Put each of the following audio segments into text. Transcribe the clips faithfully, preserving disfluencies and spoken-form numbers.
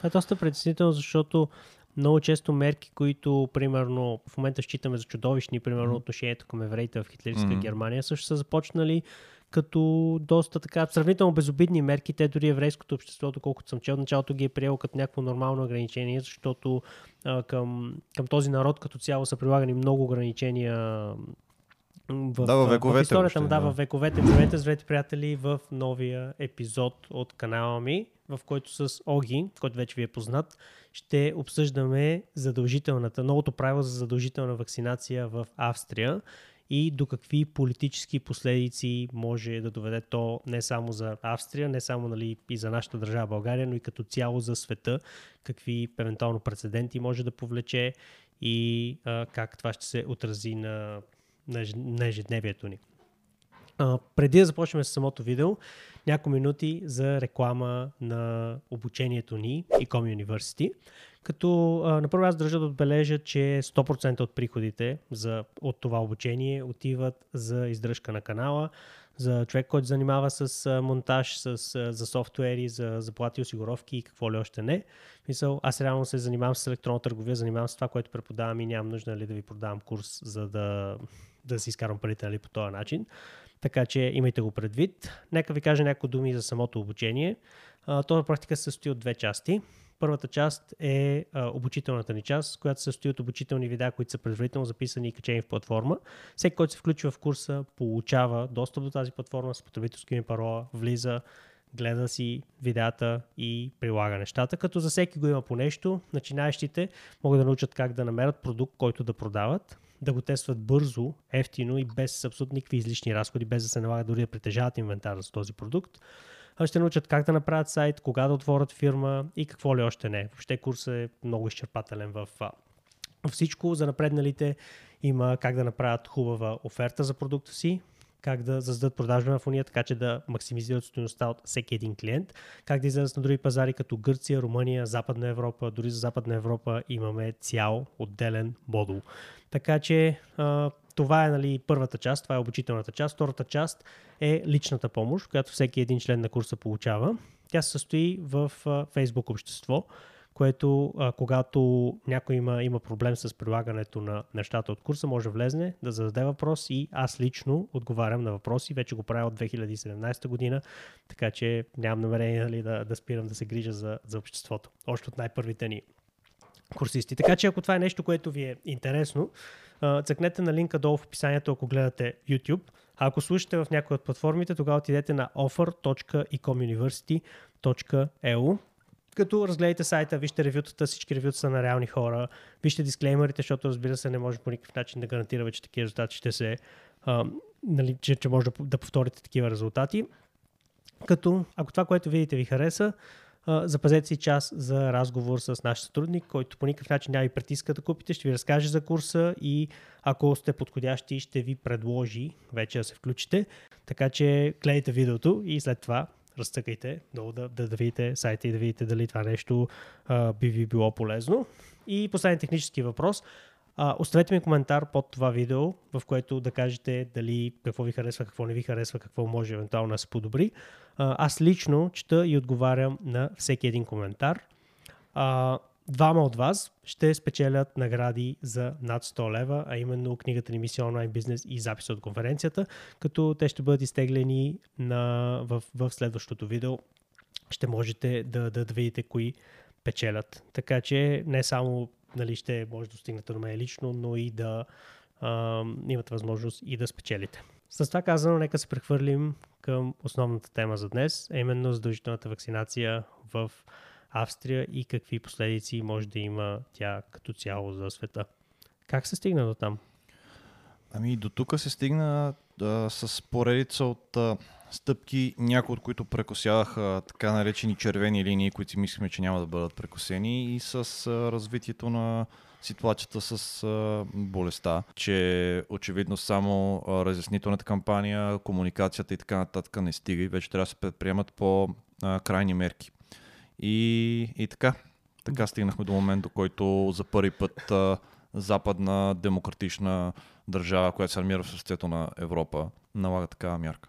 Това е доста притеснително, защото много често мерки, които примерно в момента считаме за чудовищни, примерно отношението към евреите в хитлеристка mm-hmm. Германия, също са започнали като доста така сравнително безобидни мерки. Те дори еврейското общество, колкото съм чел, началото ги е приело като някакво нормално ограничение, защото а, към, към този народ като цяло са прилагани много ограничения в, да, във вековете, в историята му, да, да, във вековете. Здравейте, здравейте, приятели, в новия епизод от канала ми, в който с Оги, който вече ви е познат, ще обсъждаме задължителната, новото правило за задължителна вакцинация в Австрия и до какви политически последици може да доведе то не само за Австрия, не само, нали, и за нашата държава България, но и като цяло за света, какви евентуално прецеденти може да повлече и а, как това ще се отрази на на ежедневието ни. А, преди да започнем с самото видео, няколко минути за реклама на обучението ни eCom University. Като а, напърво аз държа да отбележа, че сто процента от приходите за, от това обучение отиват за издръжка на канала, за човек, който занимава с а, монтаж, с, а, за софтуери, за заплати, осигуровки и какво ли още не. Мисъл, аз реално се занимавам с електронна търговия, занимавам с това, което преподавам и нямам нужда, нали, да ви продавам курс, за да, да си изкарвам парите, нали, по този начин. Така че имайте го предвид. Нека ви кажа някои думи за самото обучение. А, това практика се състои от две части. Първата част е а, обучителната ни част, която се състои от обучителни видеа, които са предварително записани и качени в платформа. Всеки, който се включва в курса, получава достъп до тази платформа с потребителски име и парола, влиза, гледа си видеата и прилага нещата. Като за всеки го има по нещо, начинаещите могат да научат как да намерят продукт, който да продават, да го тестват бързо, ефтино и без абсолютно никакви излишни разходи, без да се налага дори да притежават инвентар за този продукт. Ще научат как да направят сайт, кога да отворят фирма и какво ли още не. Въобще курсът е много изчерпателен в всичко. За напредналите има как да направят хубава оферта за продукта си, как да създадат продажна фуния, така че да максимизират стойността от всеки един клиент, как да излязат на други пазари като Гърция, Румъния, Западна Европа. Дори за Западна Европа имаме цял отделен модул. Така че това е, нали, първата част, това е обучителната част. Втората част е личната помощ, която всеки един член на курса получава. Тя се състои в Facebook общество, което а, когато някой има, има проблем с прилагането на нещата от курса, може да влезне, да зададе въпрос и аз лично отговарям на въпроси. Вече го правя от две хиляди и седемнадесета година, така че нямам намерение, нали, да, да спирам да се грижа за, за обществото. Още от най-първите ни курсисти. Така че ако това е нещо, което ви е интересно, цъкнете на линка долу в описанието, ако гледате YouTube. А ако слушате в някои от платформите, тогава отидете на offer точка e com university точка e u. Като разгледайте сайта, вижте ревютата, всички ревюта са на реални хора, вижте дисклеймерите, защото разбира се не може по никакъв начин да гарантираме, че такива резултати ще се, а, нали, че, че може да повторите такива резултати. Като ако това, което видите, ви хареса, запазете си час за разговор с наш сътрудник, който по никакъв начин няма ви притиска да купите, ще ви разкаже за курса и ако сте подходящи, ще ви предложи вече да се включите. Така че гледайте видеото и след това разцъкайте долу да, да, да видите сайта и да видите дали това нещо а, би ви било полезно. И последен технически въпрос. А, оставете ми коментар под това видео, в което да кажете дали какво ви харесва, какво не ви харесва, какво може евентуално да се подобри. А, аз лично чета и отговарям на всеки един коментар. А, двама от вас ще спечелят награди за над сто лева, а именно книгата ни Mission Online Business и записа от конференцията, като те ще бъдат изтеглени на, в, в следващото видео. Ще можете да, да, да видите кои печелят. Така че не само, нали, ще може да достигнете до мен лично, но и да а, имате възможност и да спечелите. С това казано, нека се прехвърлим към основната тема за днес, а именно задължителната вакцинация в Австрия и какви последици може да има тя като цяло за света. Как се стигна до там? Ами до тук се стигна а, с поредица от а, стъпки, някои от които прекосяваха така наречени червени линии, които си мислихме, че няма да бъдат прекосени и с а, развитието на ситуацията с а, болестта, че очевидно само а, разяснителната кампания, комуникацията и така нататък не стига и вече трябва да се предприемат по а, крайни мерки. И, и така, така стигнахме до момента, до който за първи път а, западна демократична държава, която се намира в сърцето на Европа, налага такава мярка.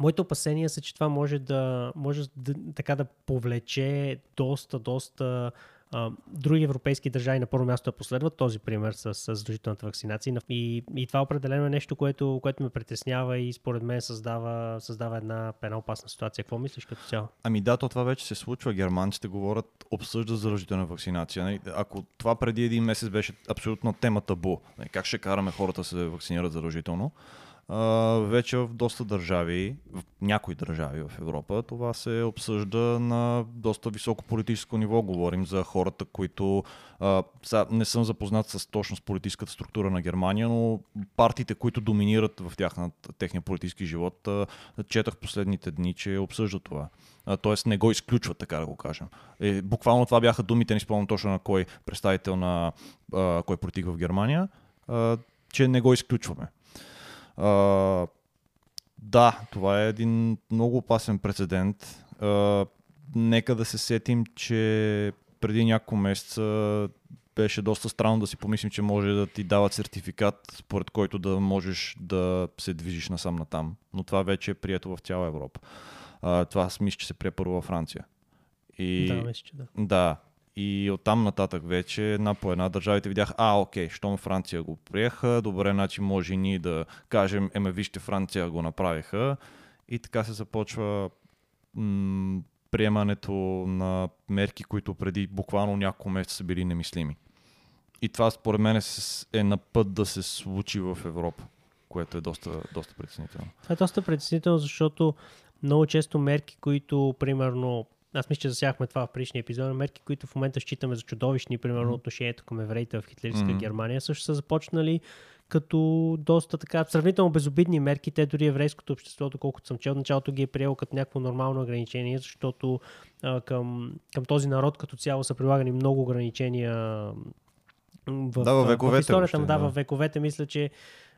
Моите опасения са, че това може да, може да, така да повлече доста, доста а, други европейски държави на първо място да последват този пример с, с задължителната вакцинация. И, и това определено е нещо, което, което ме притеснява и според мен създава, създава една, една опасна ситуация. Какво мислиш като цяло? Ами да, то това вече се случва. Германците говорят, обсъждат задължителна вакцинация. Ако това преди един месец беше абсолютно тема табу, как ще караме хората да се вакцинират задължително, Uh, вече в доста държави, в някои държави в Европа, това се обсъжда на доста високо политическо ниво. Говорим за хората, които uh, са, не съм запознат с точно с политическата структура на Германия, но партиите, които доминират в тяхна, техния политически живот, uh, четах последните дни, че обсъжда това. Тоест не го изключват, така да го кажем. Е, буквално това бяха думите, не спомням точно на кой представител на uh, кой политик в Германия, uh, че не го изключваме. Uh, да, това е един много опасен прецедент. Uh, нека да се сетим, че преди няколко месеца беше доста странно да си помислим, че може да ти дават сертификат, според който да можеш да се движиш насам натам. Но това вече е прието в цяла Европа. Uh, това аз мисля, че се прие първо във Франция. И, да, мисля, че да. Да. И оттам нататък вече една по една държавите видяха, а, окей, щом Франция го приеха, добре, значи може и ние да кажем, еме вижте, Франция го направиха. И така се започва м- приемането на мерки, които преди буквално няколко месеца са били немислими. И това според мен е на път да се случи в Европа, което е доста, доста притеснително. Това е доста притеснително, защото много често мерки, които примерно... Аз мисля, че засяхме това в предишния епизод. Мерки, които в момента считаме за чудовищни, примерно отношението към евреите в хитлерска mm-hmm. Германия, също са започнали като доста така сравнително безобидни мерки. Те дори еврейското общество, доколкото съм чел, началото ги е приело като някакво нормално ограничение, защото а, към, към този народ като цяло са прилагани много ограничения в, да, във вековете, в историята. Да, да, във вековете мисля, че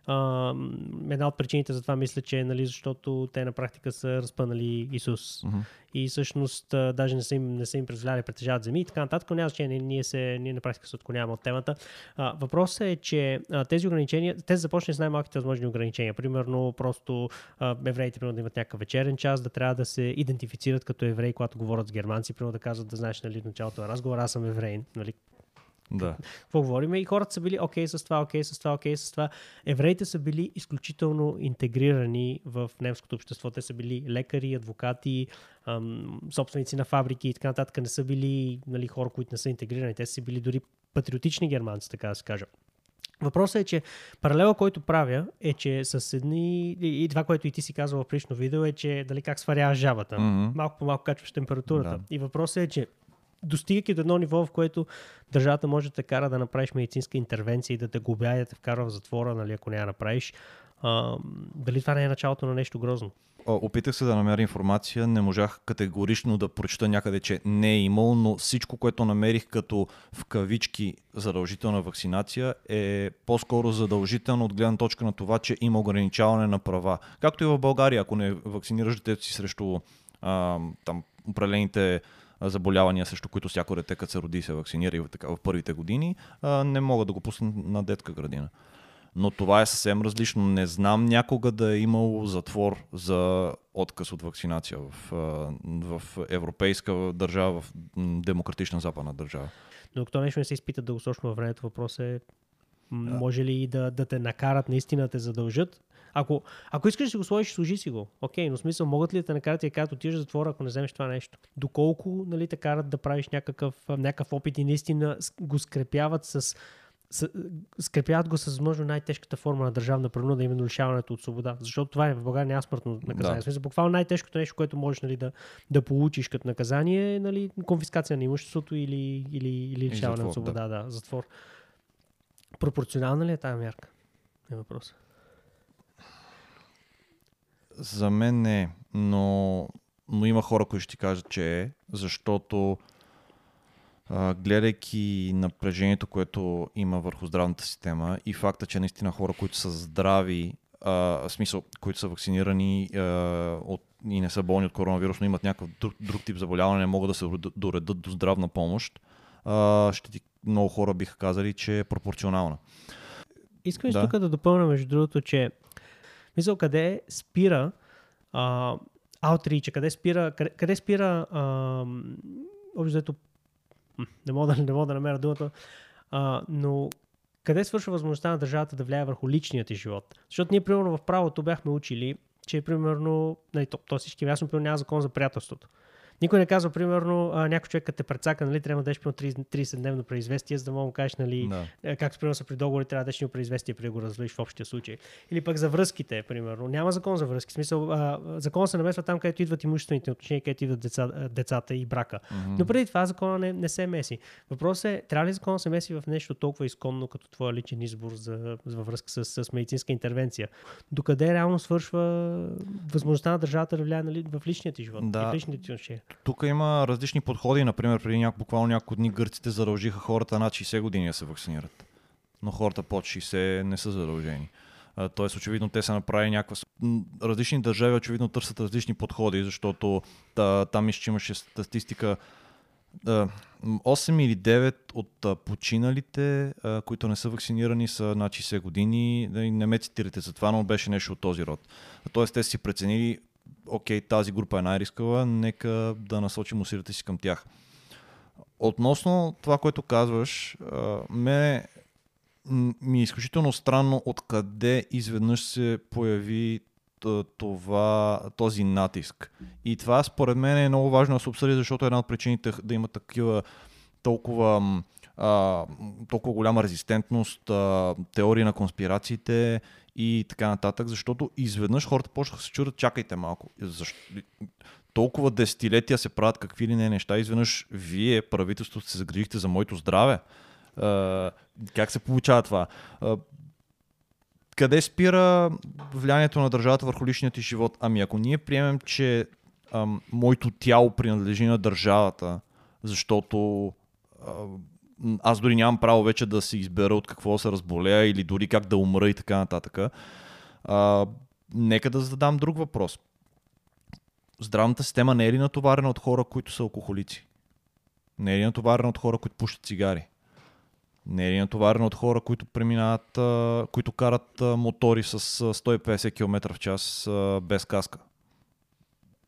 Uh, една от причините за това мисля, че е нали, защото те на практика са разпънали Исус. Uh-huh. И всъщност даже не са им, не са им презволяли притежават земи и така нататък. Няма значение, ние, се, ние на практика се отклоняваме от темата. Uh, въпросът е, че uh, тези ограничения, те са започнали с най-малките възможни ограничения. Примерно просто uh, евреите примерно, да имат някакъв вечерен час, да трябва да се идентифицират като евреи, когато говорят с германци, примерно да казват да знаеш нали, в началото на разговора, аз съм евреин, нали? Да. Какво говорим? И хората са били окей okay с това, окей okay с това, окей okay с това. Евреите са били изключително интегрирани в немското общество. Те са били лекари, адвокати, ам, собственици на фабрики и така нататък. Не са били нали, хора, които не са интегрирани. Те са били дори патриотични германци, така да се кажа. Въпросът е, че паралела, който правя, е, че с едни... И това, което и ти си казвал в предишно видео, е, че дали как сваряваш жабата. Mm-hmm. Малко по малко качваш температурата. Да. И въпросът е, че достигайки до едно ниво, в което държавата може да те кара да направиш медицинска интервенция и да те губя и да те вкарва в затвора, нали, ако не я направиш. А, дали това не е началото на нещо грозно? Опитах се да намеря информация, не можах категорично да прочета някъде, че не е имало, но всичко, което намерих като в кавички задължителна вакцинация е по-скоро задължително от гледна точка на това, че има ограничаване на права. Както и в България, ако не вакцинираш детето си срещу а, там, определените заболявания, срещу които всяко дете, като се роди се вакцинира и в, така, в първите години, не могат да го пуснат на детска градина. Но това е съвсем различно. Не знам някога да е имало затвор за отказ от вакцинация в, в европейска държава, в демократична западна държава. Но ако това нещо не се изпита дългосрочно във времето, въпрос е може ли да, да те накарат наистина да те задължат? Ако, ако искаш да си го сложиш, служи си го. Окей, но в смисъл, могат ли да те накарат и да кажат отиваш в затвора, ако не вземеш това нещо? Доколко нали, те карат да правиш някакъв, някакъв опит и наистина го скрепяват с... С, скрепяват го с възможно най-тежката форма на държавна принуда, именно лишаването от свобода. Защото това е в България няма смъртно наказание. Да. Буквално най-тежкото нещо, което можеш нали, да, да получиш като наказание е нали, конфискация на имуществото или, или, или лишаване затвор, от свобода. Да. Да, затвор. Пропорционална ли е тая мярка? Е въпрос. За мен не, но, но има хора, които ще ти кажат, че е, защото а, гледайки напрежението, което има върху здравната система и факта, че наистина хора, които са здрави, а, в смисъл, които са вакцинирани а, от, и не са болни от коронавирус, но имат някакъв друг, друг тип заболяване, не могат да се доредат до здравна помощ, а, ще ти, много хора биха казали, че е пропорционална. Искам да. Тук да допълня между другото, че мисъл, къде спира аутрича, къде спира, къде, къде спира а, общо, не мога да, не мога да намеря думата, а, но къде свършва възможността на държавата да влияе върху личния ти живот? Защото ние, примерно, в правото бяхме учили, че, примерно, нали, то, то всички ясно, примерно, няма закон за приятелството. Никой не казва, примерно, някой човек като те прецака, нали, трябва да дадеш тридесет-дневно преизвестие, за да мога да кажеш, нали, no. както примерно са при договори, трябва да дадеш преизвестие, преди да го развалиш в общия случай. Или пък за връзките, примерно. Няма закон за връзки. В смисъл, а, закон се намесва там, където идват имуществените отношения, където идват деца, децата и брака. Mm-hmm. Но преди това закона не, не се меси. Въпросът е, трябва ли закон да се меси в нещо толкова изконно, като твоя личен избор за, във връзка с, с медицинска интервенция? Докъде реално свършва възможността на държавата да влияе, нали, в личния ти живот, да. в личните ти отношения? Тук има различни подходи. Например, преди няко, буквално няколко дни гърците задължиха хората над шейсет години да се вакцинират. Но хората под шейсет не са задължени. Тоест, очевидно, те са направили някаква... Различни държави очевидно търсят различни подходи, защото та, там изчимаше статистика. осем или девет от починалите, които не са вакцинирани, са над шейсет години. Не ме цитирате за това, но беше нещо от този род. Тоест, те си преценили, окей, okay, тази група е най-рискава, нека да насочим усилията си към тях. Относно това, което казваш, ме, ми е изключително странно откъде изведнъж се появи това, този натиск. И това според мен е много важно да се обсъди, защото една от причините да има такива толкова, а, толкова голяма резистентност, а, теории на конспирациите и така нататък, защото изведнъж хората почнаха да се чудят, чакайте малко, защо толкова десетилетия се правят какви ли не неща, изведнъж вие, правителството, се загрижихте за моето здраве. А, как се получава това? А, къде спира влиянието на държавата върху личния ти живот? Ами ако ние приемем, че а, моето тяло принадлежи на държавата, защото... А, аз дори нямам право вече да се избера от какво да се разболея или дори как да умра и така нататък. А, нека да задам друг въпрос. Здравната система не е ли натоварена от хора, които са алкохолици? Не е ли натоварена от хора, които пушат цигари? Не е ли натоварена от хора, които преминават, а, които карат а, мотори с а, сто и петдесет километра в час а, без каска?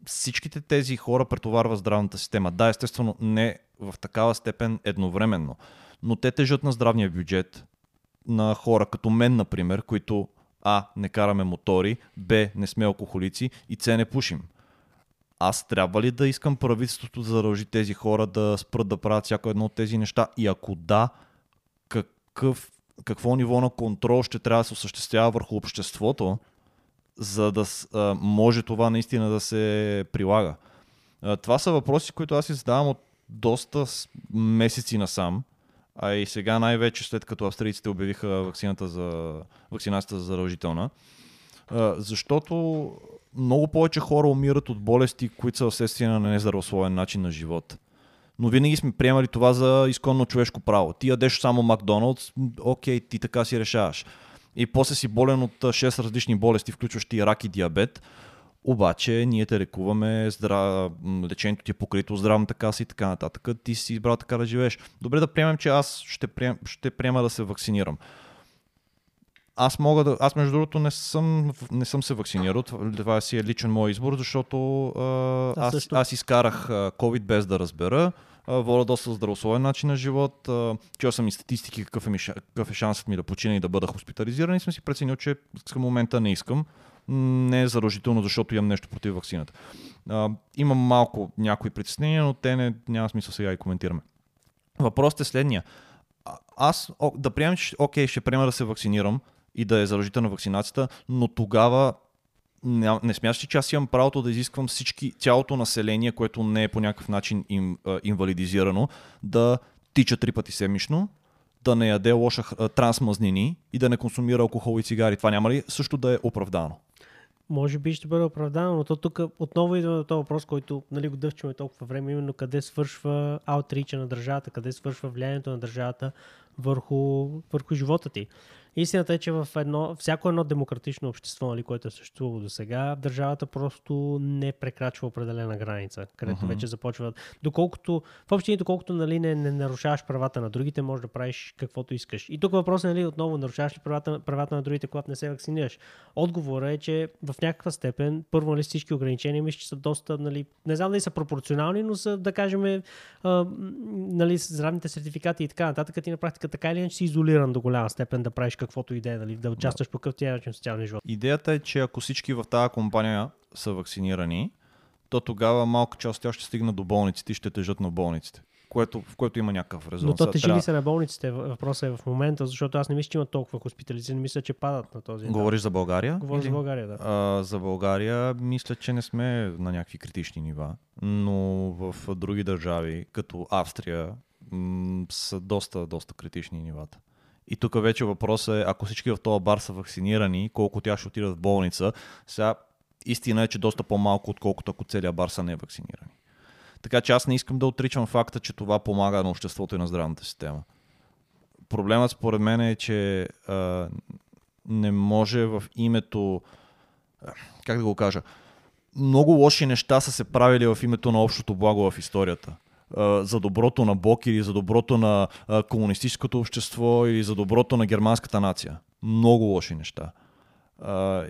Всичките тези хора претоварват здравната система. Да, естествено, не в такава степен едновременно, но те тежат на здравния бюджет на хора като мен, например, които А, не караме мотори, Б, не сме алкохолици и С, не пушим. Аз трябва ли да искам правителството да задължи тези хора да спрат да правят всяко едно от тези неща? И ако да, какъв, какво ниво на контрол ще трябва да се осъществява върху обществото, за да а, може това наистина да се прилага? А, това са въпроси, които аз си задавам от доста месеци насам, а и сега най-вече след като австрийците обявиха вакцината за, вакцинацията за задължителна, а, защото много повече хора умират от болести, които са вследствие на нездравословен начин на живот. Но винаги сме приемали това за изконно човешко право. Ти ядеш само Макдоналдс, окей, ти така си решаваш. И после си болен от шест различни болести, включващи рак и диабет, обаче ние те лекуваме, здра... лечението ти е покрито здравната каса и така нататък. Ти си избрал така да живееш. Добре, да приемем, че аз ще, прием... ще приема да се вакцинирам. Аз мога да... Аз между другото не съм, не съм се вакцинирал. Това си е личен мой избор, защото а... аз, аз изкарах COVID без да разбера. Воля доста здравословен начин на живот. Чел съм и статистики, какъв е, ми, какъв е шансът ми да почина и да бъда хоспитализиран, и съм си преценил, че към момента не искам. Не е задължително, защото имам нещо против ваксината. Имам малко някои притеснения, но те не, няма смисъл сега и коментираме. Въпросът е следния. Аз о, да приемам, че окей, ще приема да се вакцинирам и да е задължителна вакцинацията, но тогава не, не смяташ ли, че аз имам правото да изисквам всички, цялото население, което не е по някакъв начин им, а, инвалидизирано, да тича три пъти седмично, да не яде лоша трансмазнини и да не консумира алкохол и цигари? Това няма ли също да е оправдано? Може би ще бъде оправдано, но то тук отново идва до този въпрос, който, нали, го дъвчваме толкова време, именно къде свършва аутрича на държавата, къде свършва влиянието на държавата върху, върху живота ти. Истината е, че в едно, всяко едно демократично общество, нали, което е съществувало до сега, държавата просто не прекрачва определена граница, където uh-huh. вече започва. Доколкото, въобще, доколкото нали, не, не нарушаваш правата на другите, можеш да правиш каквото искаш. И тук въпросът е, нали, отново, нарушаваш ли правата, правата на другите, когато не се вакцинираш? Отговорът е, че в някаква степен, първо, нали, всички ограничения, мисля, че са доста, нали, не знам дали са пропорционални, но са, да кажем, а, нали, здравните сертификати и така нататък, ти на практика така или иначе си изолиран до голяма степен да правиш каквото идея, нали, да участваш по какъв тия начин в социалния живот. Идеята е, че ако всички в тази компания са вакцинирани, то тогава малко част тя ще стигна до болниците и ще тежат на болниците, което, в което има някакъв резонанс. Но то тежи ли са на болниците? Въпросът е в момента, защото аз не мисля, че има толкова хоспитализирани, мисля, че падат на този. Говориш да. за България? Говориш за България, да. А, за България мисля, че не сме на някакви критични нива, но в други държави, като Австрия, м- са доста, доста критични нивата. И тук вече въпросът е, ако всички в този бар са вакцинирани, колко тя ще отидат в болница, сега истина е, че доста по-малко, отколкото ако целият бар са не е вакцинирани. Така че аз не искам да отричам факта, че това помага на обществото и на здравната система. Проблемът според мен е, че а, не може в името, как да го кажа, много лоши неща са се правили в името на общото благо в историята. За доброто на Бог или за доброто на комунистическото общество или за доброто на германската нация. Много лоши неща.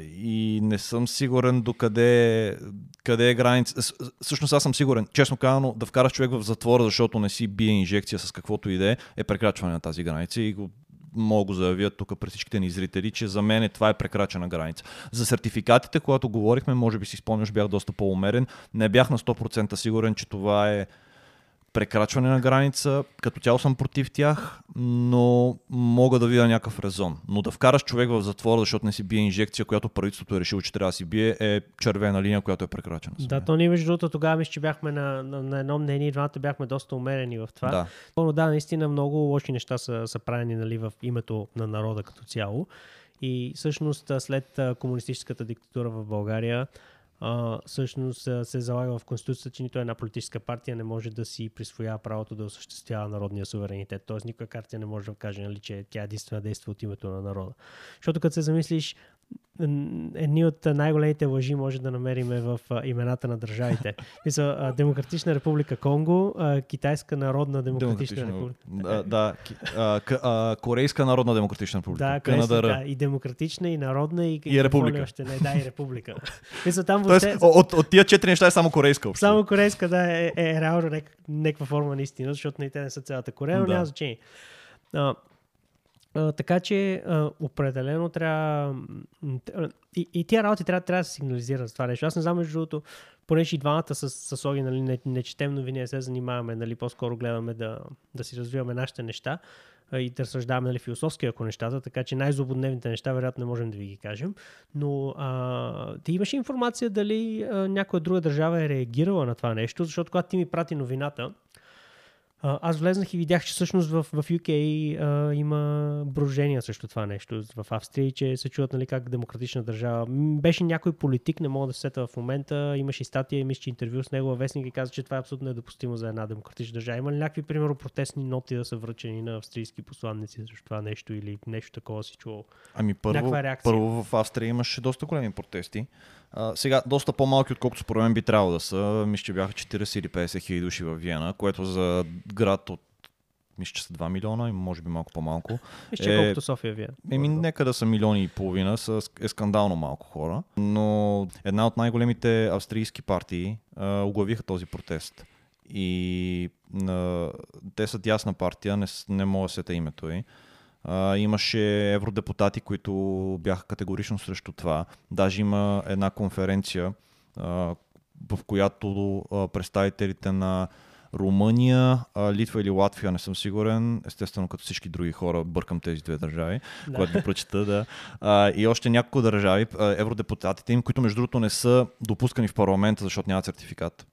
И не съм сигурен до къде, къде е граница. Всъщност аз съм сигурен, честно казано, да вкараш човек в затвора, защото не си бие инжекция с каквото и да е, е прекрачване на тази граница и го мога го заявя тук пред всичките ни зрители, че за мен това е прекрачена граница. За сертификатите, когато говорихме, може би си спомняш, бях доста по-умерен. Не бях на сто процента сигурен, че това е прекрачване на граница, като цяло съм против тях, но мога да видя някакъв резон. Но да вкараш човек в затвора, защото не си бие инжекция, която правителството е решило, че трябва да си бие, е червена линия, която е прекрачена. Да, то ние между другото тогава мисля, че бяхме на, на, на едно мнение и двамата бяхме доста умерени в това. Да. Но да, наистина много лоши неща са, са правени, нали, в името на народа като цяло. И всъщност след комунистическата диктатура в България Uh, всъщност се залага в Конституцията, че нито една политическа партия не може да си присвоява правото да осъществява народния суверенитет. Тоест никоя партия не може да каже, нали, че тя единствено действа от името на народа. Защото като се замислиш, едни от най-големите лъжи може да намериме в имената на държавите. Мисля, Демократична република Конго, Китайска народна демократична, демократична република. Да, да, Корейска народна демократична република. Да, Канада, да, и демократична, и народна, и, и, и република. Още не, да, и република. Мисля, там въобще... Тоест, от, от тия четири неща е само корейска. Въобще. Само корейска, да, е, е реално някаква нек, форма на истина, защото не те не са цялата Корея, но да. Няма значение. Uh, така че uh, определено трябва... И, и тия работи трябва, трябва да се сигнализират с това нещо. Аз не знам, между другото, понеже и двамата с, с Оги, нали, не, не четем новини, не се занимаваме, нали, по-скоро гледаме да, да си развиваме нашите неща и да разсъждаваме, нали, философски ако нещата, така че най-злободневните неща вероятно не можем да ви ги кажем. Но а, ти имаш информация дали а, някоя друга държава е реагирала на това нещо, защото когато ти ми прати новината, аз влезнах и видях, че всъщност в, в Ю Кей а, има брожения срещу това нещо в Австрия, че се чуват, нали, как демократична държава. Беше някой политик, не мога да се сета в момента, имаше и статия, и мисля, че интервю с него във вестник и каза, че това е абсолютно недопустимо за една демократична държава. Има ли някакви, примерно, протестни ноти да са връчени на австрийски посланници срещу това нещо или нещо такова си чувал? Ами първо, първо в Австрия имаше доста големи протести. Uh, сега, доста по-малки, отколкото според мен би трябвало да са. Мисля, че бяха четирийсет или петдесет хиляди души във Виена, което за град от, мисля, че са два милиона и може би малко по-малко. Мисля, че е, колкото София Виена. Еми, нека да са милиони и половина, са, е скандално малко хора. Но една от най-големите австрийски партии uh, оглавиха този протест. И uh, те са дясна партия, не, не мога да сета името ѝ. Uh, имаше евродепутати, които бяха категорично срещу това. Даже има една конференция, uh, в която uh, представителите на Румъния, uh, Литва или Латвия, не съм сигурен, естествено като всички други хора, бъркам тези две държави, да. Които да прочета, да. Uh, и още няколко държави, uh, евродепутатите им, които между другото не са допускани в парламента, защото нямат сертификат.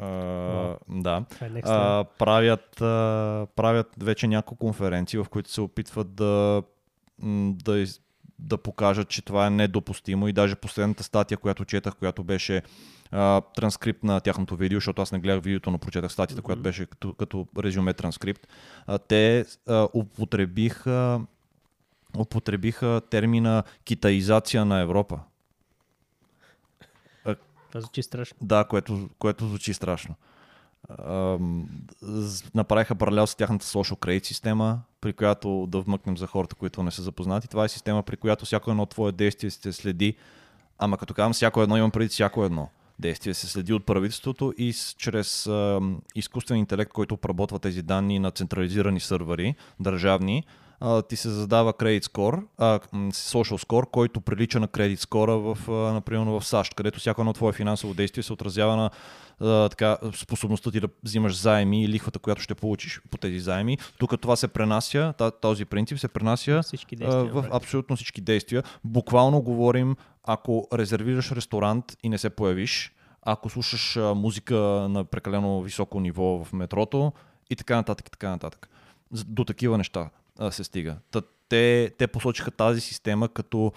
Uh, mm. Да. Uh, правят, uh, правят вече няколко конференции, в които се опитват да, да, из, да покажат, че това е недопустимо и даже последната статия, която четах, която беше uh, транскрипт на тяхното видео, защото аз не гледах видеото, но прочетах статията, mm-hmm. която беше като, като резюме транскрипт, uh, те uh, употребиха употребиха термина китаизация на Европа. Това звучи страшно. Да, което, което звучи страшно. Uh, направиха паралел с тяхната social credit система, при която, да вмъкнем за хората, които не са запознати, това е система, при която всяко едно твое действие се следи, ама като казвам всяко едно, имам преди всяко едно действие се следи от правителството и с, чрез uh, изкуствен интелект, който обработва тези данни на централизирани сървъри, държавни, uh, ти се задава credit score, uh, social score, който прилича на credit score в, uh, например, в САЩ, където всяко едно твое финансово действие се отразява на Uh, така, способността ти да взимаш заеми и лихвата, която ще получиш по тези заеми. Тук това се пренася, този принцип се пренася действия, uh, в абсолютно всички действия. Буквално говорим, ако резервираш ресторант и не се появиш, ако слушаш uh, музика на прекалено високо ниво в метрото и така нататък, така нататък. До такива неща uh, се стига. Та, те, те посочиха тази система като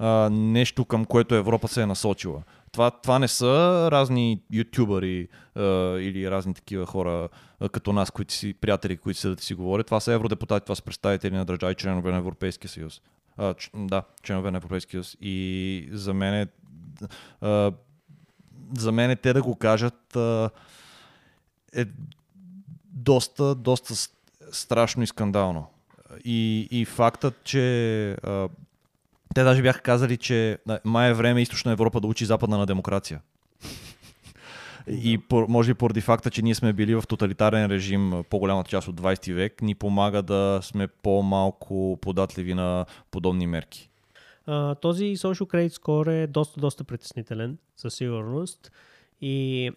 uh, нещо, към което Европа се е насочила. Това, това не са разни ютубъри е, или разни такива хора е, като нас, които си приятели, които седат и си говорят. Това са евродепутати, това са представители на държави, членове на Европейския съюз. А, ч, да, членове на Европейския съюз. И за мен е, за мен е, те да го кажат е доста, доста страшно и скандално. И, и фактът, че е, те даже бяха казали, че май е време Източна Европа да учи Западна на демокрация. И пор, може би поради факта, че ние сме били в тоталитарен режим по-голямата част от двайсети век, ни помага да сме по-малко податливи на подобни мерки. А, този social credit score е доста, доста притеснителен, със сигурност. И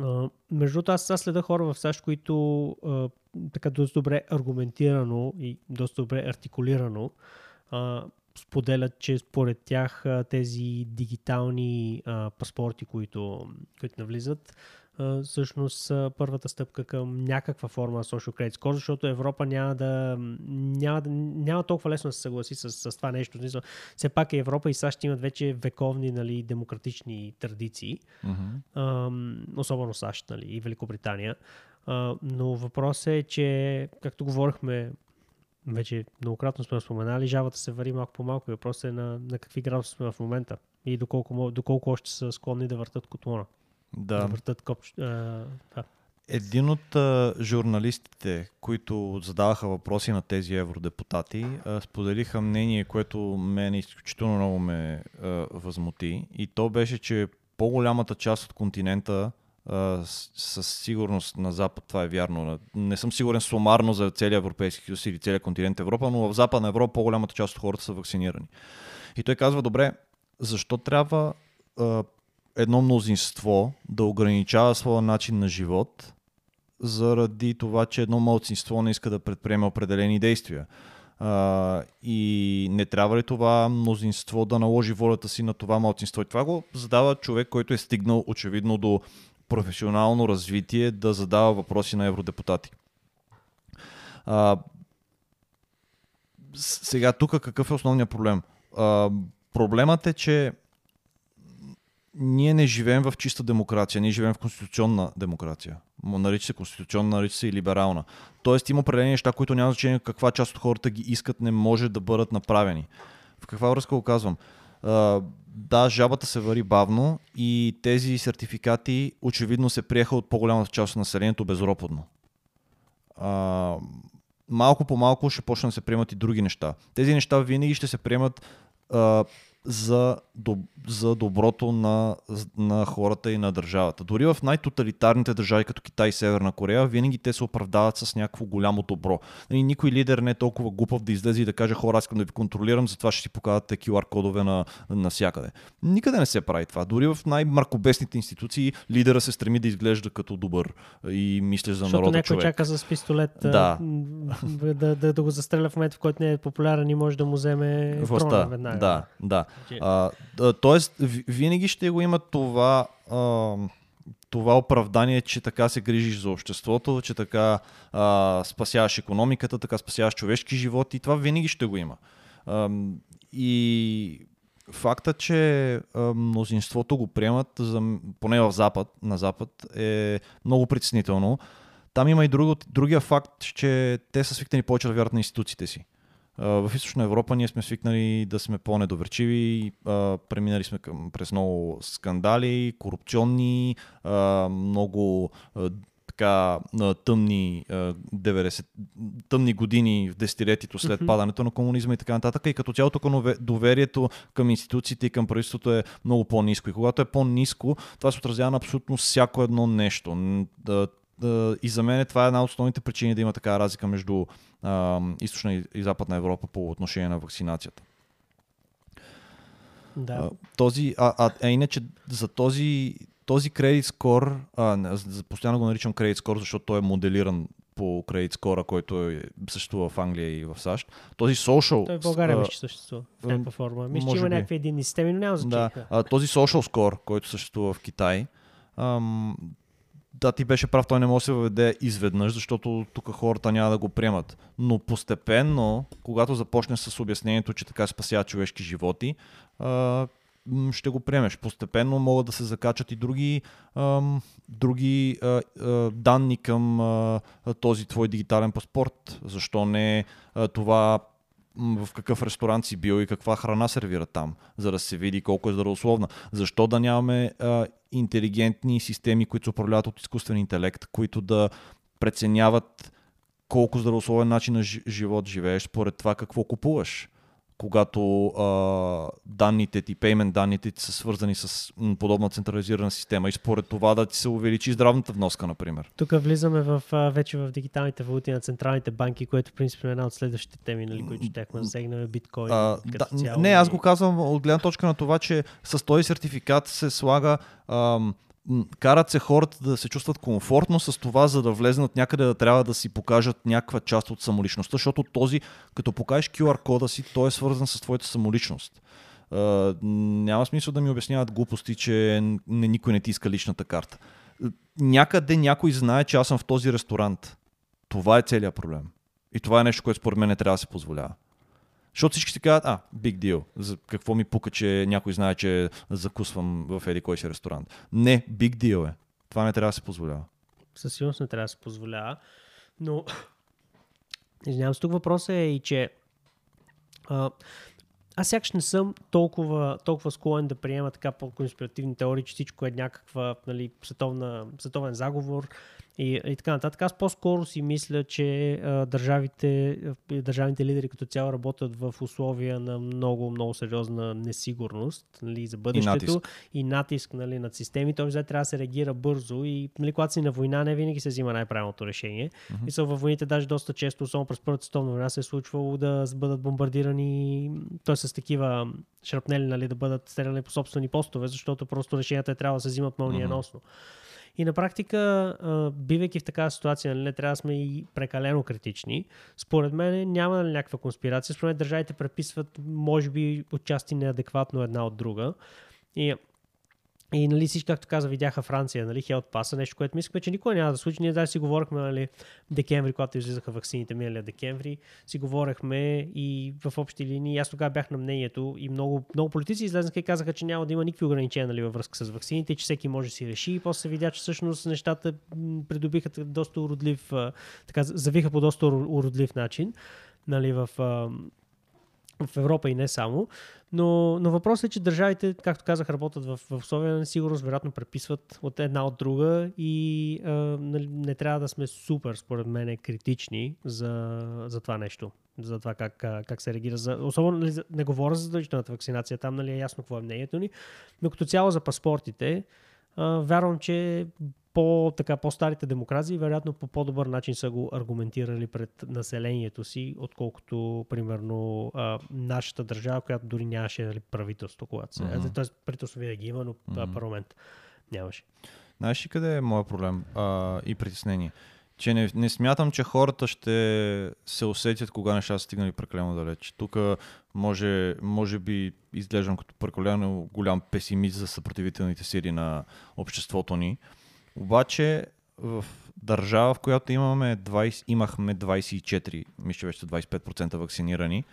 а, между другото, аз следа хора в САЩ, които а, така доста добре аргументирано и доста добре артикулирано Uh, споделят, че според тях uh, тези дигитални uh, паспорти, които, които навлизат, uh, всъщност са първата стъпка към някаква форма на social credit score, защото Европа няма да няма, няма толкова лесно да се съгласи с, с това нещо. Все пак Европа и САЩ имат вече вековни, нали, демократични традиции, mm-hmm. uh, особено САЩ, нали, и Великобритания. Uh, но въпросът е, че както говорихме, вече многократно сме споменали, жабата се вари малко по малко и въпросът е на, на какви градуси сме в момента и доколко, доколко още са склонни да въртат котлона. Да. Да въртат копч... а, да. Един от а, журналистите, които задаваха въпроси на тези евродепутати, а, споделиха мнение, което мен изключително много ме а, възмути, и то беше, че по-голямата част от континента, Uh, със сигурност на Запад, това е вярно. Не съм сигурен сумарно за целия Европейски съюз или целия континент Европа, но в Западна Европа по-голямата част от хората са вакцинирани. И той казва, добре, защо трябва uh, едно мнозинство да ограничава своя начин на живот заради това, че едно малцинство не иска да предприеме определени действия? Uh, и не трябва ли това мнозинство да наложи волята си на това малцинство? И това го задава човек, който е стигнал очевидно до професионално развитие, да задава въпроси на евродепутати. А, сега тук какъв е основният проблем? А, проблемът е, че ние не живеем в чиста демокрация, ние живеем в конституционна демокрация. Нарича се конституционна, нарича се и либерална. Тоест има определени неща, които няма значение каква част от хората ги искат, не може да бъдат направени. В каква връзка го казвам? Uh, да, жабата се вари бавно и тези сертификати очевидно се приеха от по-голямата част от населението безропотно. Uh, малко по малко ще почнат да се приемат и други неща. Тези неща винаги ще се приемат uh, за, доб- за доброто на, на хората и на държавата. Дори в най-тоталитарните държави, като Китай и Северна Корея, винаги те се оправдават с някакво голямо добро. И никой лидер не е толкова глупав да излезе и да каже, хора, аз искам да ви контролирам, затова ще си показвате кю ар кодове на, навсякъде. Никъде не се прави това. Дори в най-мракобесните институции лидера се стреми да изглежда като добър и мисля за народа човек. Защото някой чака с пистолет да. Да, да, да, да го застреля в момента, в който не е популярен и може да му вземе трона веднага. Да, да. А, тоест, винаги ще го има това, а, това оправдание, че така се грижиш за обществото, че така а, спасяваш икономиката, така спасяваш човешки живот, и това винаги ще го има. А, и факта, че а, мнозинството го приемат, за, поне в Запад, на Запад, е много притеснително. Там има и друг, другия факт, че те са свикнали повече да вярват на институциите си. В Източна Европа ние сме свикнали да сме по-недоверчиви, преминали сме към, през много скандали, корупционни, много така тъмни, деветдесет, тъмни години в десетилетието след mm-hmm. падането на комунизма и така нататък. И като цялото доверието към институциите и към правителството е много по-ниско. И когато е по-ниско, това се отразява на абсолютно всяко едно нещо. И за мен това е една от основните причини да има такава разлика между а, източна и западна Европа по отношение на вакцинацията. Да. А, този, а, а, а иначе за този, този credit score, а, не, постоянно го наричам credit score, защото той е моделиран по credit score, който е, съществува в Англия и в САЩ. Този social... Той в България мисля, че съществува в някаква форма. Мисля, че има би. някакви единни системи, но няма значение. Да. А, този social score, който съществува в Китай, ам... Да, ти беше прав, той не може да се въведе изведнъж, защото тук хората няма да го приемат. Но постепенно, когато започнеш с обяснението, че така спасяват човешки животи, ще го приемеш. Постепенно могат да се закачат и други, други данни към този твой дигитален паспорт. Защо не това... в какъв ресторант си бил и каква храна сервира там, за да се види колко е здравословна. Защо да нямаме а, интелигентни системи, които се управляват от изкуствен интелект, които да преценяват колко здравословен начин на живот живееш според това какво купуваш, когато а, данните ти, пеймент данните ти са свързани с подобна централизирана система и според това да ти се увеличи здравната вноска, например. Тук влизаме в, вече в дигиталните валути на централните банки, което в принцип е една от следващите теми, нали, които щяхме да засегнем, биткоин. А, да, цяло... Не, аз го казвам от гледна точка на това, че с този сертификат се слага... Ам, карат се хората да се чувстват комфортно с това, за да влезнат някъде, да трябва да си покажат някаква част от самоличността, защото този, като покажеш кю ар кода си, той е свързан с твоята самоличност. Uh, няма смисъл да ми обясняват глупости, че не, никой не ти иска личната карта. Някъде някой знае, че аз съм в този ресторант. Това е целият проблем. И това е нещо, което според мен не трябва да се позволява. Защото всички си казват, а, big deal, за какво ми пука, че някой знае, че закусвам в еди кой си ресторант. Не, big deal е. Това не трябва да се позволява. Със сигурност не трябва да се позволява, но извинявам се, тук въпросът е и, че а, аз сякаш не съм толкова, толкова склонен да приема така по-конспиративни теории, че всичко е някаква, нали, световна, световен заговор. И, и така нататък. Аз по-скоро си мисля, че а, държавите, държавните лидери като цяло работят в условия на много, много сериозна несигурност, нали, за бъдещето и натиск, и натиск, нали, над системите. Общо трябва да се реагира бързо и, нали, когато си на война, не винаги се взима най-правилното решение. Mm-hmm. И са във войните даже доста често, особено през Първата световна война, се е случвало да бъдат бомбардирани, т.е. с такива шрапнели, нали, да бъдат стреляни по собствени постове, защото просто решенията трябва да се взимат мълниеносно. Mm-hmm. И на практика, бивайки в такава ситуация, не трябва да сме и прекалено критични. Според мен няма някаква конспирация. Според мен държавите преписват, може би, отчасти неадекватно една от друга. И, и нали, всички, както каза, видяха Франция, нали, Health Pass, нещо, което мислихме, че никога няма да случи. Ние даже си говорихме, нали, декември, когато излизаха ваксините миналия декември, си говорихме и в общи линии. Аз тогава бях на мнението и много, много политици излезнаха и казаха, че няма да има никакви ограничения, нали, във връзка с ваксините, че всеки може да си реши. И после се видя, че всъщност нещата придобиха доста уродлив, така, завиха по доста уродлив начин, нали, в... в Европа и не само, но, но въпросът е, че държавите, както казах, работят в, в условия на несигурност, вероятно преписват от една от друга и а, не трябва да сме супер, според мен, критични за, за това нещо, за това как, как се реагира. За, особено, нали, не говоря за задължителната вакцинация, там, нали, е ясно какво е мнението ни, но като цяло за паспортите, а, вярвам, че по, така, по-старите демокрации, вероятно по по-добър начин са го аргументирали пред населението си, отколкото, примерно, а, нашата държава, която дори нямаше, нали, правителство, когато се... Mm-hmm. Тоест, правителство винаги да ги има, но mm-hmm. парламент нямаше. Знаеш ли къде е моят проблем а, и притеснение? Че не, не смятам, че хората ще се усетят кога неща са стигнали прекалено далеч. Тук може, може би изглеждам като прекалено голям песимист за съпротивителните сили на обществото ни. Обаче в държава, в която имаме двайсет, имахме двайсет и четири, мисля вече двайсет и пет процента вакцинирани,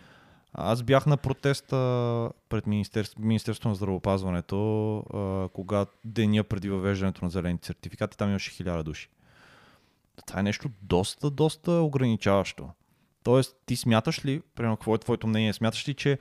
аз бях на протеста пред Министерството Министерство на здравеопазването, когато деня преди въвеждането на зелените сертификати, там имаше хиляда души. Това е нещо доста, доста ограничаващо. Тоест, ти смяташ ли, примерно, какво е твоето мнение, смяташ ли, че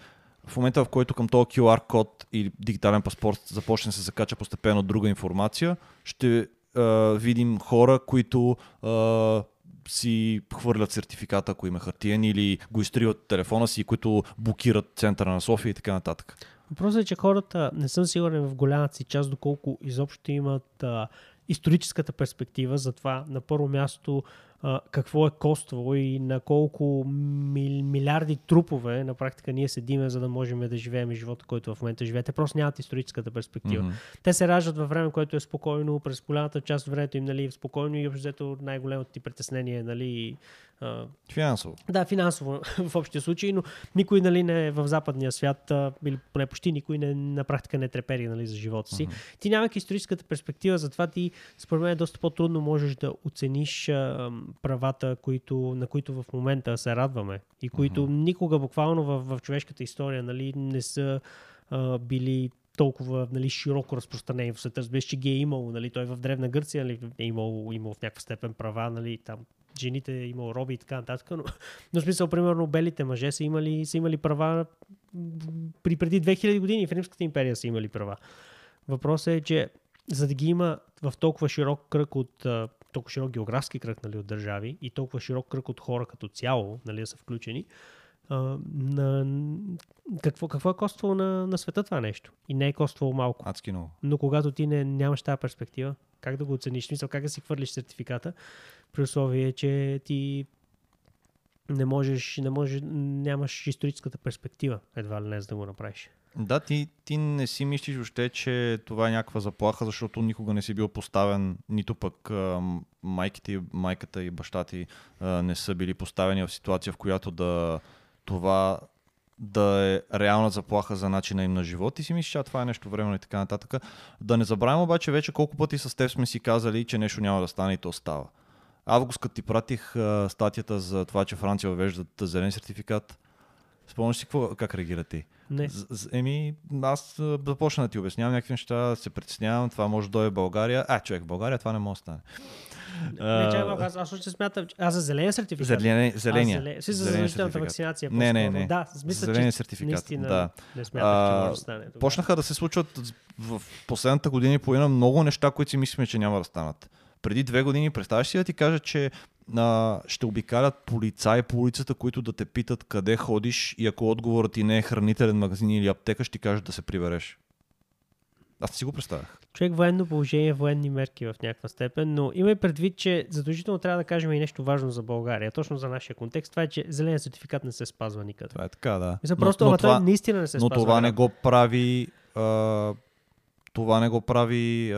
в момента, в който към този кю ар код или дигитален паспорт започне да се закача постепенно друга информация, ще е, видим хора, които е, си хвърлят сертификата, ако има хартиен, или го изтриват телефона си, които блокират центъра на София и така нататък? Въпросът е, че хората, не съм сигурен в голямата си част, доколко изобщо имат а, историческата перспектива за това на първо място а, какво е коствало и на колко мили, милиарди трупове на практика ние седиме, за да можем да живеем живота, който в момента живеете. Просто нямат историческата перспектива. Mm-hmm. Те се раждат във време, което е спокойно, през голямата част от времето им, нали, спокойно и общото най-големото ти притеснение, нали... Uh, финансово. Да, финансово в общия случай, но никой, нали, не в западния свят, а, или поне почти никой не, на практика не трепери, нали, за живота си. Uh-huh. Ти нямайки историческата перспектива, затова ти според мен доста по-трудно можеш да оцениш а, правата, които, на които в момента се радваме и които uh-huh. никога буквално в, в човешката история, нали, не са а, били толкова, нали, широко разпространение в света. Разбираш, че ги е имало. Нали, той в Древна Гърция, нали, е имал, имал в някаква степен права, нали, там жените е имал роби и така нататък. Но, но в смисъл, примерно, белите мъже са имали, са имали права при преди две хиляди години. В Римската империя са имали права. Въпросът е, че за да ги има в толкова широк кръг от, толкова широк географски кръг, нали, от държави и толкова широк кръг от хора като цяло, нали, да са включени, на... Какво, какво е коствало на, на света това нещо? И не е коствало малко. Адски много. Но когато ти не, нямаш тази перспектива, как да го оцениш? В смисъл, как да си хвърлиш сертификата, при условие, че ти не можеш, не можеш, нямаш историческата перспектива, едва ли не, за да го направиш. Да, ти, ти не си мислиш въобще, че това е някаква заплаха, защото никога не си бил поставен, нито пък майките, майката и бащата не са били поставени в ситуация, в която да това да е реална заплаха за начина им на живот и си мисля, че това е нещо временно и така нататък. Да не забравим обаче вече колко пъти с теб сме си казали, че нещо няма да стане и то става. Август, като ти пратих а, статията за това, че Франция въвеждат зелен сертификат, спомняш си какво, как реагира ти? Не. Еми, аз започна да ти обяснявам някакви неща, се притеснявам, това може да дойде в България. А, човек, в България това не може да стане. Не, чай, аз, аз още смятам, аз за зеления сертификат. Зеления. Зеления. Си за задължителната вакцинация. Не, не, не. Да, смисля, зеления сертификат. Наистина, да. Не смятам, а, че може да стане. Тогава. Почнаха да се случват в последната година и половина много неща, които си мислиме, че няма да станат. Преди две години, представяш си да ти кажа, че а, ще обикалят полицаи по улицата, които да те питат къде ходиш и ако отговорът ти не е хранителен магазин или аптека, ще ти кажат да се прибереш. Аз си го представях. Човек, военно положение, военни мерки в някаква степен, но имай предвид, че задължително трябва да кажем и нещо важно за България. Точно за нашия контекст, това е, че зеления сертификат не се спазва никъде. Това е така, да. Мисля, но, просто, но, ама това наистина не се но спазва. Но това не го прави... А... Това не го прави е,